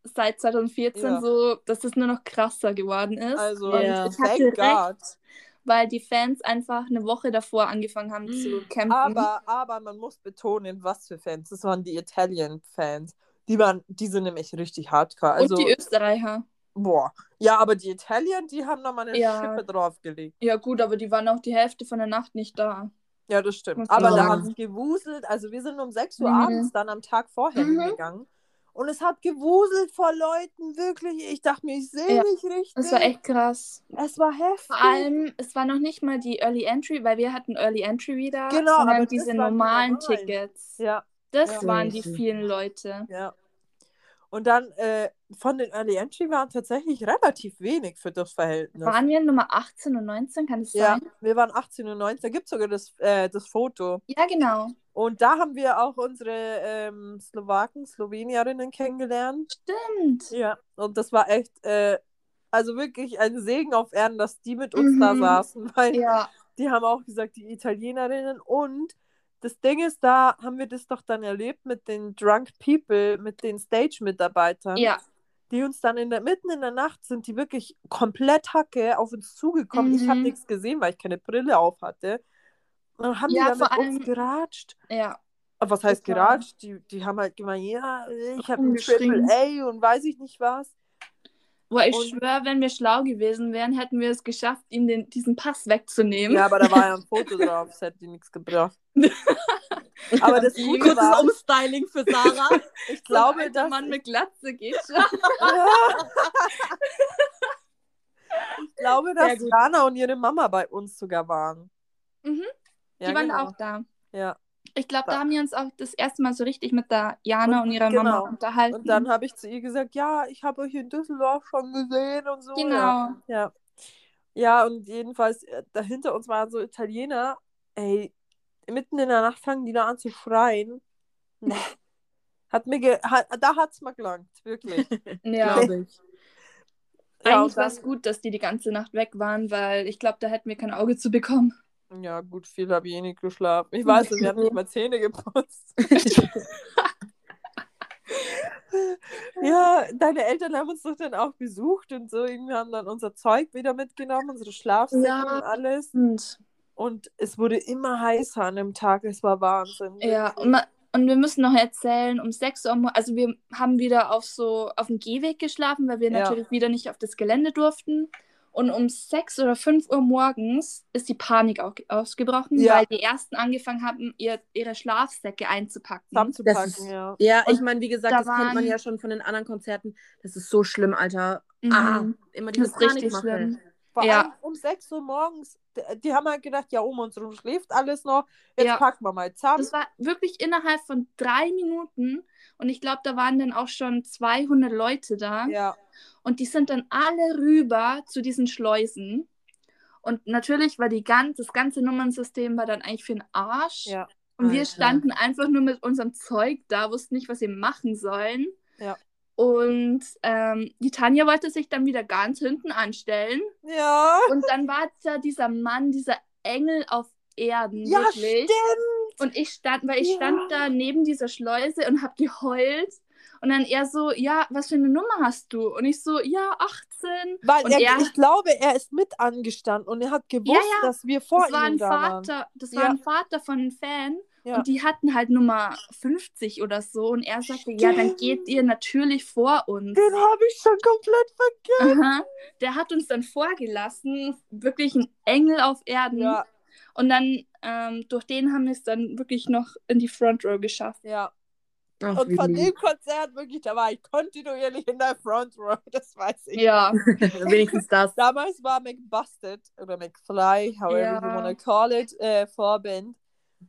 seit 2014 so, dass es nur noch krasser geworden ist. Also, ich hatte recht, weil die Fans einfach eine Woche davor angefangen haben zu campen. Aber man muss betonen, was für Fans. Das waren die Italian-Fans. Die sind nämlich richtig hardcore. Also, und die Österreicher. Boah. Ja, aber die Italian, die haben nochmal eine Schippe draufgelegt. Ja gut, aber die waren auch die Hälfte von der Nacht nicht da. Ja, das stimmt. Aber da haben sie gewuselt. Also wir sind um 6 Uhr abends dann am Tag vorher hingegangen. Und es hat gewuselt vor Leuten, wirklich. Ich dachte mir, ich sehe nicht richtig. Das war echt krass. Es war heftig. Vor allem, es war noch nicht mal die Early Entry, weil wir hatten Early Entry wieder. Genau, aber diese normalen Tickets. Ja. Das waren die vielen Leute. Ja. Und dann von den Early Entry waren tatsächlich relativ wenig für das Verhältnis. Waren wir Nummer 18 und 19, kann das sein? Ja, wir waren 18 und 19. Da gibt es sogar das Foto. Ja, genau. Und da haben wir auch unsere Slowenierinnen kennengelernt. Stimmt. Ja, und das war echt, also wirklich ein Segen auf Erden, dass die mit uns da saßen, weil die haben auch gesagt, die Italienerinnen. Und das Ding ist, da haben wir das doch dann erlebt mit den Drunk People, mit den Stage-Mitarbeitern, die uns dann mitten in der Nacht sind, die wirklich komplett Hacke auf uns zugekommen. Ich habe nichts gesehen, weil ich keine Brille auf hatte. Dann haben die dann mit uns geratscht. Ja. Aber was heißt geratscht? Die haben halt gemeint, ich habe einen Triple A und weiß ich nicht was. Boah, ich schwöre, wenn wir schlau gewesen wären, hätten wir es geschafft, ihm diesen Pass wegzunehmen. Ja, aber da war ja ein Foto drauf, es hätte ihm nichts gebracht. Aber das Gute kurzes war... Umstyling für Sarah. Ich glaube, dass man mit Glatze geht. Ich glaube, dass Lana und ihre Mama bei uns sogar waren. Mhm. Ja, die waren auch da. Ja. Ich glaube, da haben wir uns auch das erste Mal so richtig mit der Jana und ihrer Mama unterhalten. Und dann habe ich zu ihr gesagt, ich habe euch in Düsseldorf schon gesehen und so. Genau. Ja, und jedenfalls, dahinter uns waren so Italiener, mitten in der Nacht fangen die da an zu schreien. Da hat es mal gelangt, wirklich. Glaube ich. Eigentlich war es gut, dass die ganze Nacht weg waren, weil ich glaube, da hätten wir kein Auge zu bekommen. Ja, gut, viel habe ich eh nicht geschlafen. Ich weiß nicht, wir haben nicht mal Zähne geputzt. Ja, deine Eltern haben uns doch dann auch besucht und so. Irgendwie haben dann unser Zeug wieder mitgenommen, unsere Schlafsäcke und alles. Und es wurde immer heißer an dem Tag. Es war Wahnsinn. Ja, und Und wir müssen noch erzählen, um 6 Uhr, also wir haben wieder auf dem Gehweg geschlafen, weil wir natürlich wieder nicht auf das Gelände durften. Und um 6 oder 5 Uhr morgens ist die Panik ausgebrochen, weil die Ersten angefangen haben, ihre Schlafsäcke einzupacken. Ja, ich meine, wie gesagt, das kennt man ja schon von den anderen Konzerten. Das ist so schlimm, Alter. Mhm. Immer diese Panik machen. Vor allem um 6 Uhr morgens, die haben halt gedacht, ja, um uns rum schläft alles noch, jetzt packen wir mal zusammen. Das war wirklich innerhalb von 3 Minuten und ich glaube, da waren dann auch schon 200 Leute da. Ja. Und die sind dann alle rüber zu diesen Schleusen. Und natürlich war das ganze Nummernsystem war dann eigentlich für den Arsch. Ja. Und wir standen einfach nur mit unserem Zeug da, wussten nicht, was wir machen sollen. Ja. Und die Tanja wollte sich dann wieder ganz hinten anstellen. Ja. Und dann war es ja dieser Mann, dieser Engel auf Erden. Ja, wirklich. Stimmt. Und ich stand da neben dieser Schleuse und habe geheult. Und dann er so, ja, was für eine Nummer hast du? Und ich so, ja, 18. Weil und ich glaube, er ist mit angestanden und er hat gewusst, dass wir vor ihm da waren. Das war ein Vater von einem Fan. Ja. Und die hatten halt Nummer 50 oder so. Und er sagte, ja, dann geht ihr natürlich vor uns. Den habe ich schon komplett vergessen. Aha. Der hat uns dann vorgelassen. Wirklich ein Engel auf Erden. Ja. Und dann, durch den haben wir es dann wirklich noch in die Front Row geschafft. Ja. Ach, und von dem Konzert wirklich, da war ich kontinuierlich in der Front Row, das weiß ich. Ja, wenigstens das. Damals war McBusted oder McFly, however you wanna call it, Vorband.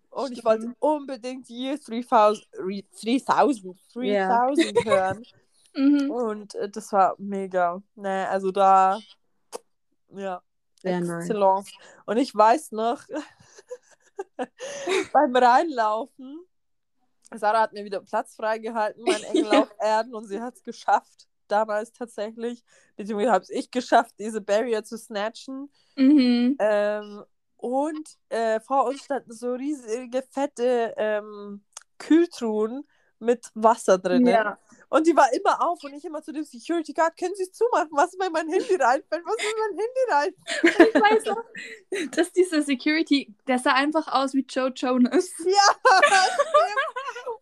Und ich wollte unbedingt Year 3000 hören. Und das war mega. Ne, also da, ja, Excellence. Nice. Und ich weiß noch, beim Reinlaufen, Sarah hat mir wieder Platz freigehalten, mein Engel auf Erden, und sie hat es geschafft, damals tatsächlich, beziehungsweise habe ich geschafft, diese Barrier zu snatchen. Mhm. Und vor uns standen so riesige, fette Kühltruhen mit Wasser drin. Ja. Und die war immer auf und ich immer zu dem Security Guard, können Sie es zumachen? Was ist, wenn mein Handy reinfällt? Ich weiß auch, dass dieser Security, der sah einfach aus wie Joe Jonas. Ja,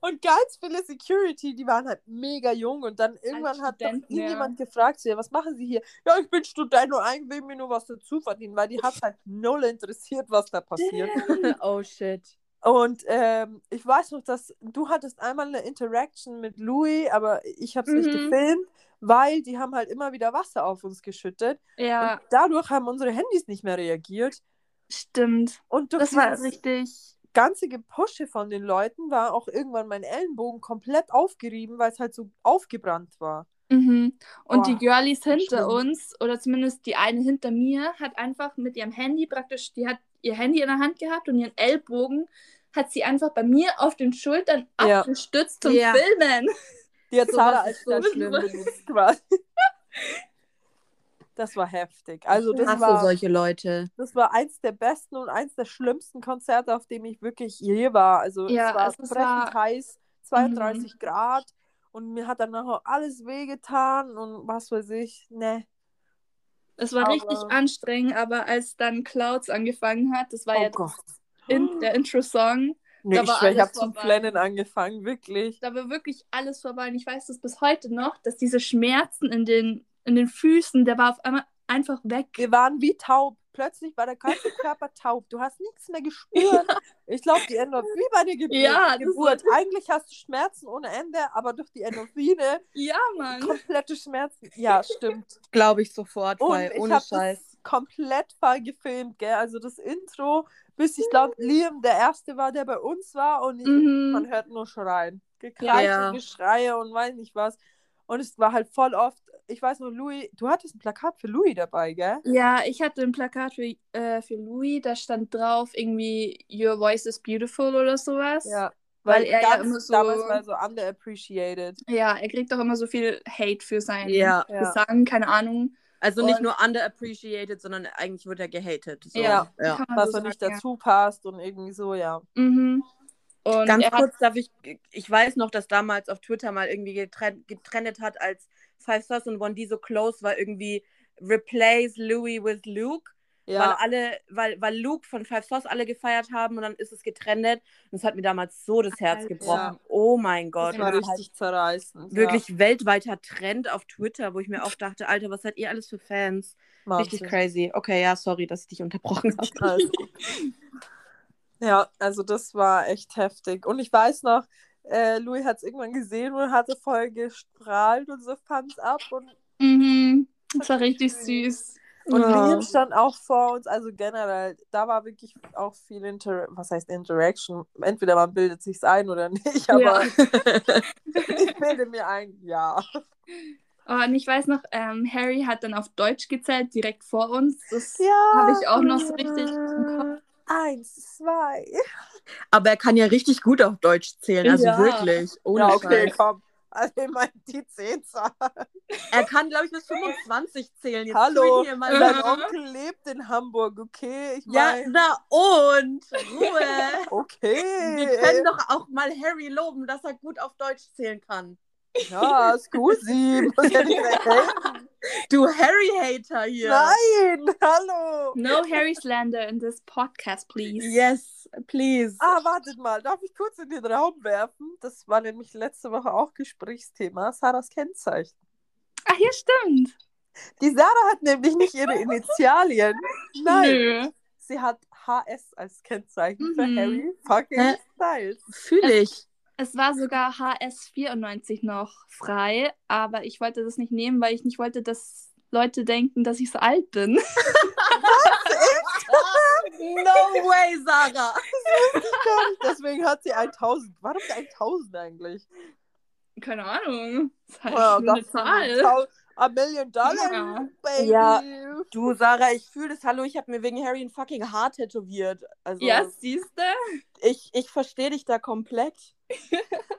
und ganz viele Security, die waren halt mega jung und dann irgendwann hat jemand gefragt, so, ja, was machen Sie hier? Ja, ich bin Student und eigentlich will mir nur was dazu verdienen, weil die hat halt null interessiert, was da passiert. Oh shit. Und ich weiß noch, dass du hattest einmal eine Interaction mit Louis, aber ich habe es nicht gefilmt, weil die haben halt immer wieder Wasser auf uns geschüttet. Ja. Und dadurch haben unsere Handys nicht mehr reagiert. Stimmt. Und das war richtig. Ganze Gepusche von den Leuten war auch irgendwann mein Ellenbogen komplett aufgerieben, weil es halt so aufgebrannt war. Mhm. Und die Girlies hinter uns, oder zumindest die eine hinter mir, hat einfach mit ihrem Handy praktisch, die hat ihr Handy in der Hand gehabt und ihren Ellbogen hat sie einfach bei mir auf den Schultern abgestützt zum Filmen. Die hat Sarah als so schlimm benutzt quasi. Das war heftig. Also das war solche Leute. Das war eins der besten und eins der schlimmsten Konzerte, auf dem ich wirklich je war. Also es war brechend heiß, 32 Grad und mir hat danach auch alles wehgetan und was weiß ich, ne. Es war richtig anstrengend, aber als dann Clouds angefangen hat, das war der Intro-Song. Nee, ich habe zum Planen angefangen, wirklich. Da war wirklich alles vorbei. Und ich weiß das bis heute noch, dass diese Schmerzen in den Füßen, der war auf einmal einfach weg. Wir waren wie taub. Plötzlich war der ganze Körper taub. Du hast nichts mehr gespürt. Ich glaube, die Endorphine, wie bei der Geburt. Ja, Geburt. Eigentlich hast du Schmerzen ohne Ende, aber durch die Endorphine komplette Schmerzen. Ja, stimmt. Glaube ich sofort, weil ohne Scheiß. Das komplett voll gefilmt, gell? Also das Intro, bis ich glaube, Liam der Erste war, der bei uns war und man hört nur Schreien. Gekreische Geschreie und weiß nicht was. Und es war halt voll oft, ich weiß nur, Louis, du hattest ein Plakat für Louis dabei, gell? Ja, ich hatte ein Plakat für Louis, da stand drauf irgendwie Your Voice is Beautiful oder sowas. Ja, weil er ja immer so... Damals war so underappreciated. Ja, er kriegt doch immer so viel Hate für seinen Gesang, keine Ahnung. Also nicht nur underappreciated, sondern eigentlich wird er gehatet. So. Ja. Was so nicht dazu passt und irgendwie so, Mhm. Und ganz kurz darf ich weiß noch, dass damals auf Twitter mal irgendwie getrennt hat, als 5SOS und 1D so close war, irgendwie replace Louis with Luke. Ja. Weil Luke von 5SOS alle gefeiert haben und dann ist es getrennt. Und es hat mir damals so das Herz gebrochen. Ja. Oh mein Gott. Das war richtig halt zerreißend. Wirklich weltweiter Trend auf Twitter, wo ich mir auch dachte, Alter, was seid ihr alles für Fans? Wahnsinn. Richtig crazy. Okay, ja, sorry, dass ich dich unterbrochen habe. Ja, also das war echt heftig. Und ich weiß noch, Louis hat es irgendwann gesehen und hatte voll gestrahlt und so Thumbs up. Und das war richtig süß. Und Liam stand auch vor uns, also generell, da war wirklich auch viel Interaction. Entweder man bildet sich's ein oder nicht, aber ich bilde mir ein, ja. Oh, und ich weiß noch, Harry hat dann auf Deutsch gezählt, direkt vor uns. Das habe ich auch noch so richtig im Kopf. 1, 2. Aber er kann ja richtig gut auf Deutsch zählen, also wirklich. Ohne Scheiß. Komm. Also ich meine, die 10-Zahl. Er kann, glaube ich, bis 25 zählen. Jetzt hallo, mein Onkel lebt in Hamburg, okay? Ich mein... Ja, na und? Ruhe. Okay. Wir können doch auch mal Harry loben, dass er gut auf Deutsch zählen kann. Ja, scusi. Muss ja nicht mehr helfen. Du Harry-Hater hier. Nein, hallo. No Harry-Slander in this podcast, please. Yes, please. Ah, wartet mal, darf ich kurz in den Raum werfen? Das war nämlich letzte Woche auch Gesprächsthema, Sarahs Kennzeichen. Ach ja, stimmt. Die Sarah hat nämlich nicht ihre Initialien. Nein. Nö. Sie hat HS als Kennzeichen für Harry fucking Styles. Fühle ich. Es war sogar HS94 noch frei, aber ich wollte das nicht nehmen, weil ich nicht wollte, dass Leute denken, dass ich so alt bin. Was? No way, Sarah! Das wusste ich gar nicht. Deswegen hat sie 1000. Warum 1000 eigentlich? Keine Ahnung. Das ist halt eine Zahl. $1 million, baby. Ja. Du, Sarah, ich fühle das. Hallo, ich habe mir wegen Harry ein fucking Haar tätowiert. Also, ja, siehst du? Ich verstehe dich da komplett.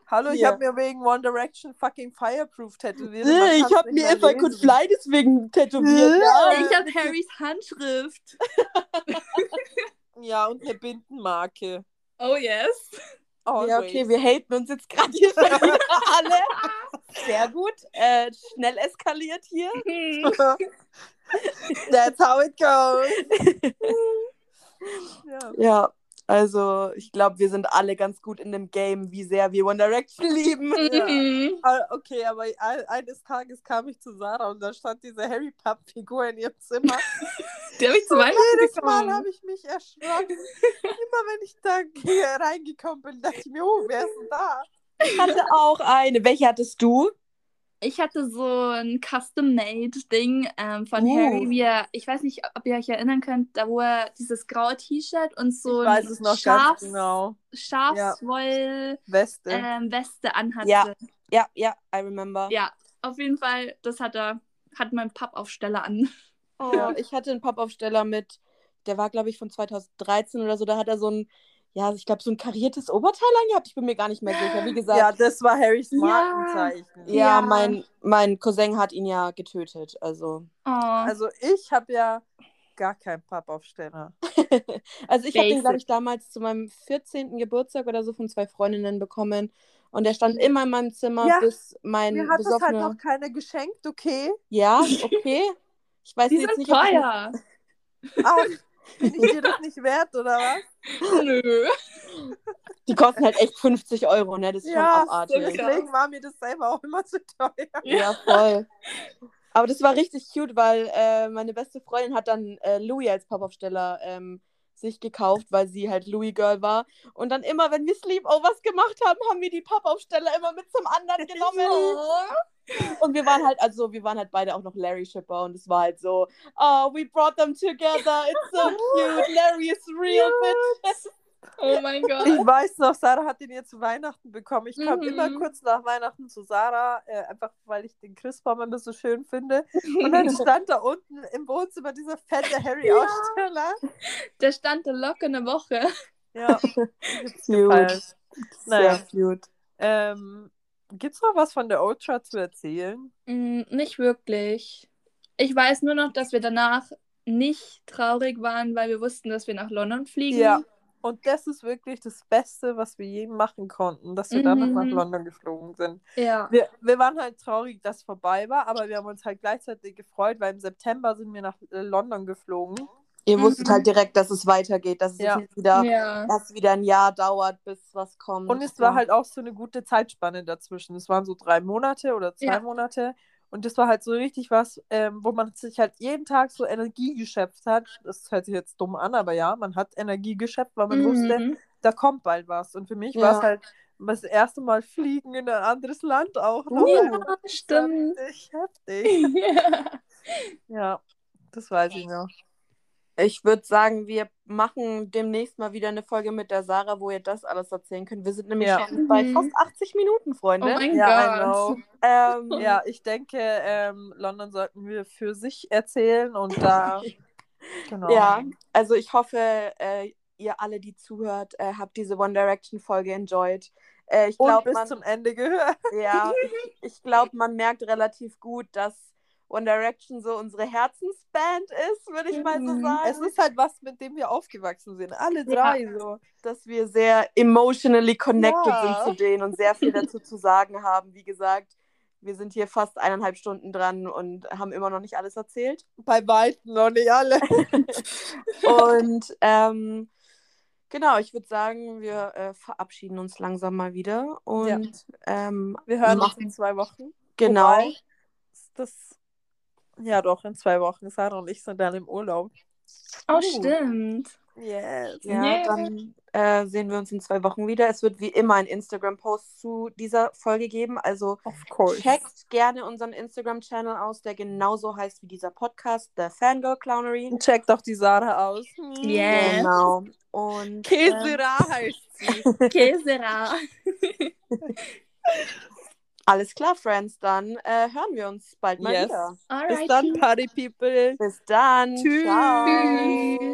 Hallo, ich habe mir wegen One Direction fucking Fireproof tätowiert. Ich habe mir If I Could Fly deswegen tätowiert. Ich habe Harrys Handschrift. Ja, und eine Bindenmarke. Oh yes. Oh, ja, okay, wir haten uns jetzt gerade hier schon alle. Sehr gut. Schnell eskaliert hier. That's how it goes. Ja, also ich glaube, wir sind alle ganz gut in dem Game, wie sehr wir One Direction lieben. Ja. Okay, aber eines Tages kam ich zu Sarah und da stand diese Harry Potter-Figur in ihrem Zimmer. Die habe ich zu Weihnachten bekommen. Mal habe ich mich erschrocken. Immer wenn ich da hier reingekommen bin, dachte ich mir, oh, wer ist denn da? Ich hatte auch eine. Welche hattest du? Ich hatte so ein Custom-Made-Ding von Harry. Ich weiß nicht, ob ihr euch erinnern könnt, da wo er dieses graue T-Shirt und so eine Schafswoll-Weste anhatte. Ja, I remember. Ja, auf jeden Fall, das hat mein Pappaufsteller an. Oh, ja. Ich hatte einen Pappaufsteller mit, der war, glaube ich, von 2013 oder so, da hat er so ein, ich glaube, so ein kariertes Oberteil angehabt, ich bin mir gar nicht mehr sicher, wie gesagt. Ja, das war Harrys Markenzeichen. Ja, mein Cousin hat ihn ja getötet, also. Oh. Also ich habe ja gar keinen Pappaufsteller. Also ich habe den, glaube ich, damals zu meinem 14. Geburtstag oder so von 2 Freundinnen bekommen. Und der stand immer in meinem Zimmer, bis mein besoffener... Mir hat das halt noch keiner geschenkt, okay? Ja, okay. Ich weiß jetzt nicht, teuer. Bin ich dir das nicht wert, oder was? Nö. Die kosten halt echt 50 €, ne? Das ist schon abartig. Deswegen war mir das selber auch immer zu teuer. Ja, voll. Aber das war richtig cute, weil meine beste Freundin hat dann Louis als Pappaufsteller sich gekauft, weil sie halt Louis Girl war. Und dann immer, wenn wir Sleepovers gemacht haben, haben wir die Pappaufsteller immer mit zum anderen genommen. Und wir waren halt beide auch noch Larry-Shipper und es war halt so, oh, we brought them together, it's so cute, Larry is real, bitch. Oh mein Gott. Ich weiß noch, Sarah hat den ihr zu Weihnachten bekommen. Ich komme immer kurz nach Weihnachten zu Sarah, einfach weil ich den Christbaum immer so schön finde. Und dann stand da unten im Wohnzimmer dieser fette Harry-Aussteller. Der stand da locker eine Woche. Ja, cute. Sehr cute. Gibt's noch was von der Ultra zu erzählen? Nicht wirklich. Ich weiß nur noch, dass wir danach nicht traurig waren, weil wir wussten, dass wir nach London fliegen. Ja, und das ist wirklich das Beste, was wir je machen konnten, dass wir danach nach London geflogen sind. Ja. Wir waren halt traurig, dass es vorbei war, aber wir haben uns halt gleichzeitig gefreut, weil im September sind wir nach London geflogen. Ihr wusstet halt direkt, dass es weitergeht, dass es nicht wieder erst wieder ein Jahr dauert, bis was kommt. Und es war halt auch so eine gute Zeitspanne dazwischen. Es waren so 3 Monate oder 2 Monate. Und das war halt so richtig was, wo man sich halt jeden Tag so Energie geschöpft hat. Das hört sich jetzt dumm an, aber ja, man hat Energie geschöpft, weil man wusste, da kommt bald was. Und für mich war es halt das erste Mal fliegen in ein anderes Land auch. Ja, stimmt. Heftig. Ja, das weiß ich noch. Ich würde sagen, wir machen demnächst mal wieder eine Folge mit der Sarah, wo ihr das alles erzählen könnt. Wir sind nämlich schon bei fast 80 Minuten, Freunde. Oh mein Gott. Ja, ich denke, London sollten wir für sich erzählen und da. Genau. Ja, also ich hoffe, ihr alle, die zuhört, habt diese One Direction Folge enjoyed. Ich glaub, und bis zum Ende gehört. Ja, ich glaube, man merkt relativ gut, dass One Direction so unsere Herzensband ist, würde ich mal so sagen. Es ist halt was, mit dem wir aufgewachsen sind. Alle drei so. Dass wir sehr emotionally connected sind zu denen und sehr viel dazu zu sagen haben. Wie gesagt, wir sind hier fast 1,5 Stunden dran und haben immer noch nicht alles erzählt. Bei weitem noch nicht alle. Und genau, ich würde sagen, wir verabschieden uns langsam mal wieder. Und wir hören uns in 2 Wochen. Genau. Wobei, das... Ja, doch, in 2 Wochen. Sarah und ich sind dann im Urlaub. Oh, stimmt. Yes. Ja, dann sehen wir uns in 2 Wochen wieder. Es wird wie immer einen Instagram-Post zu dieser Folge geben. Also checkt gerne unseren Instagram-Channel aus, der genauso heißt wie dieser Podcast, der Fangirl Clownery. Und checkt auch die Sarah aus. Yes. Genau. Und Kesera heißt sie. Kesera. Alles klar, Friends, dann hören wir uns bald mal wieder. Alrighty. Bis dann, Party People. Bis dann. Tschüss. Ciao. Tschüss.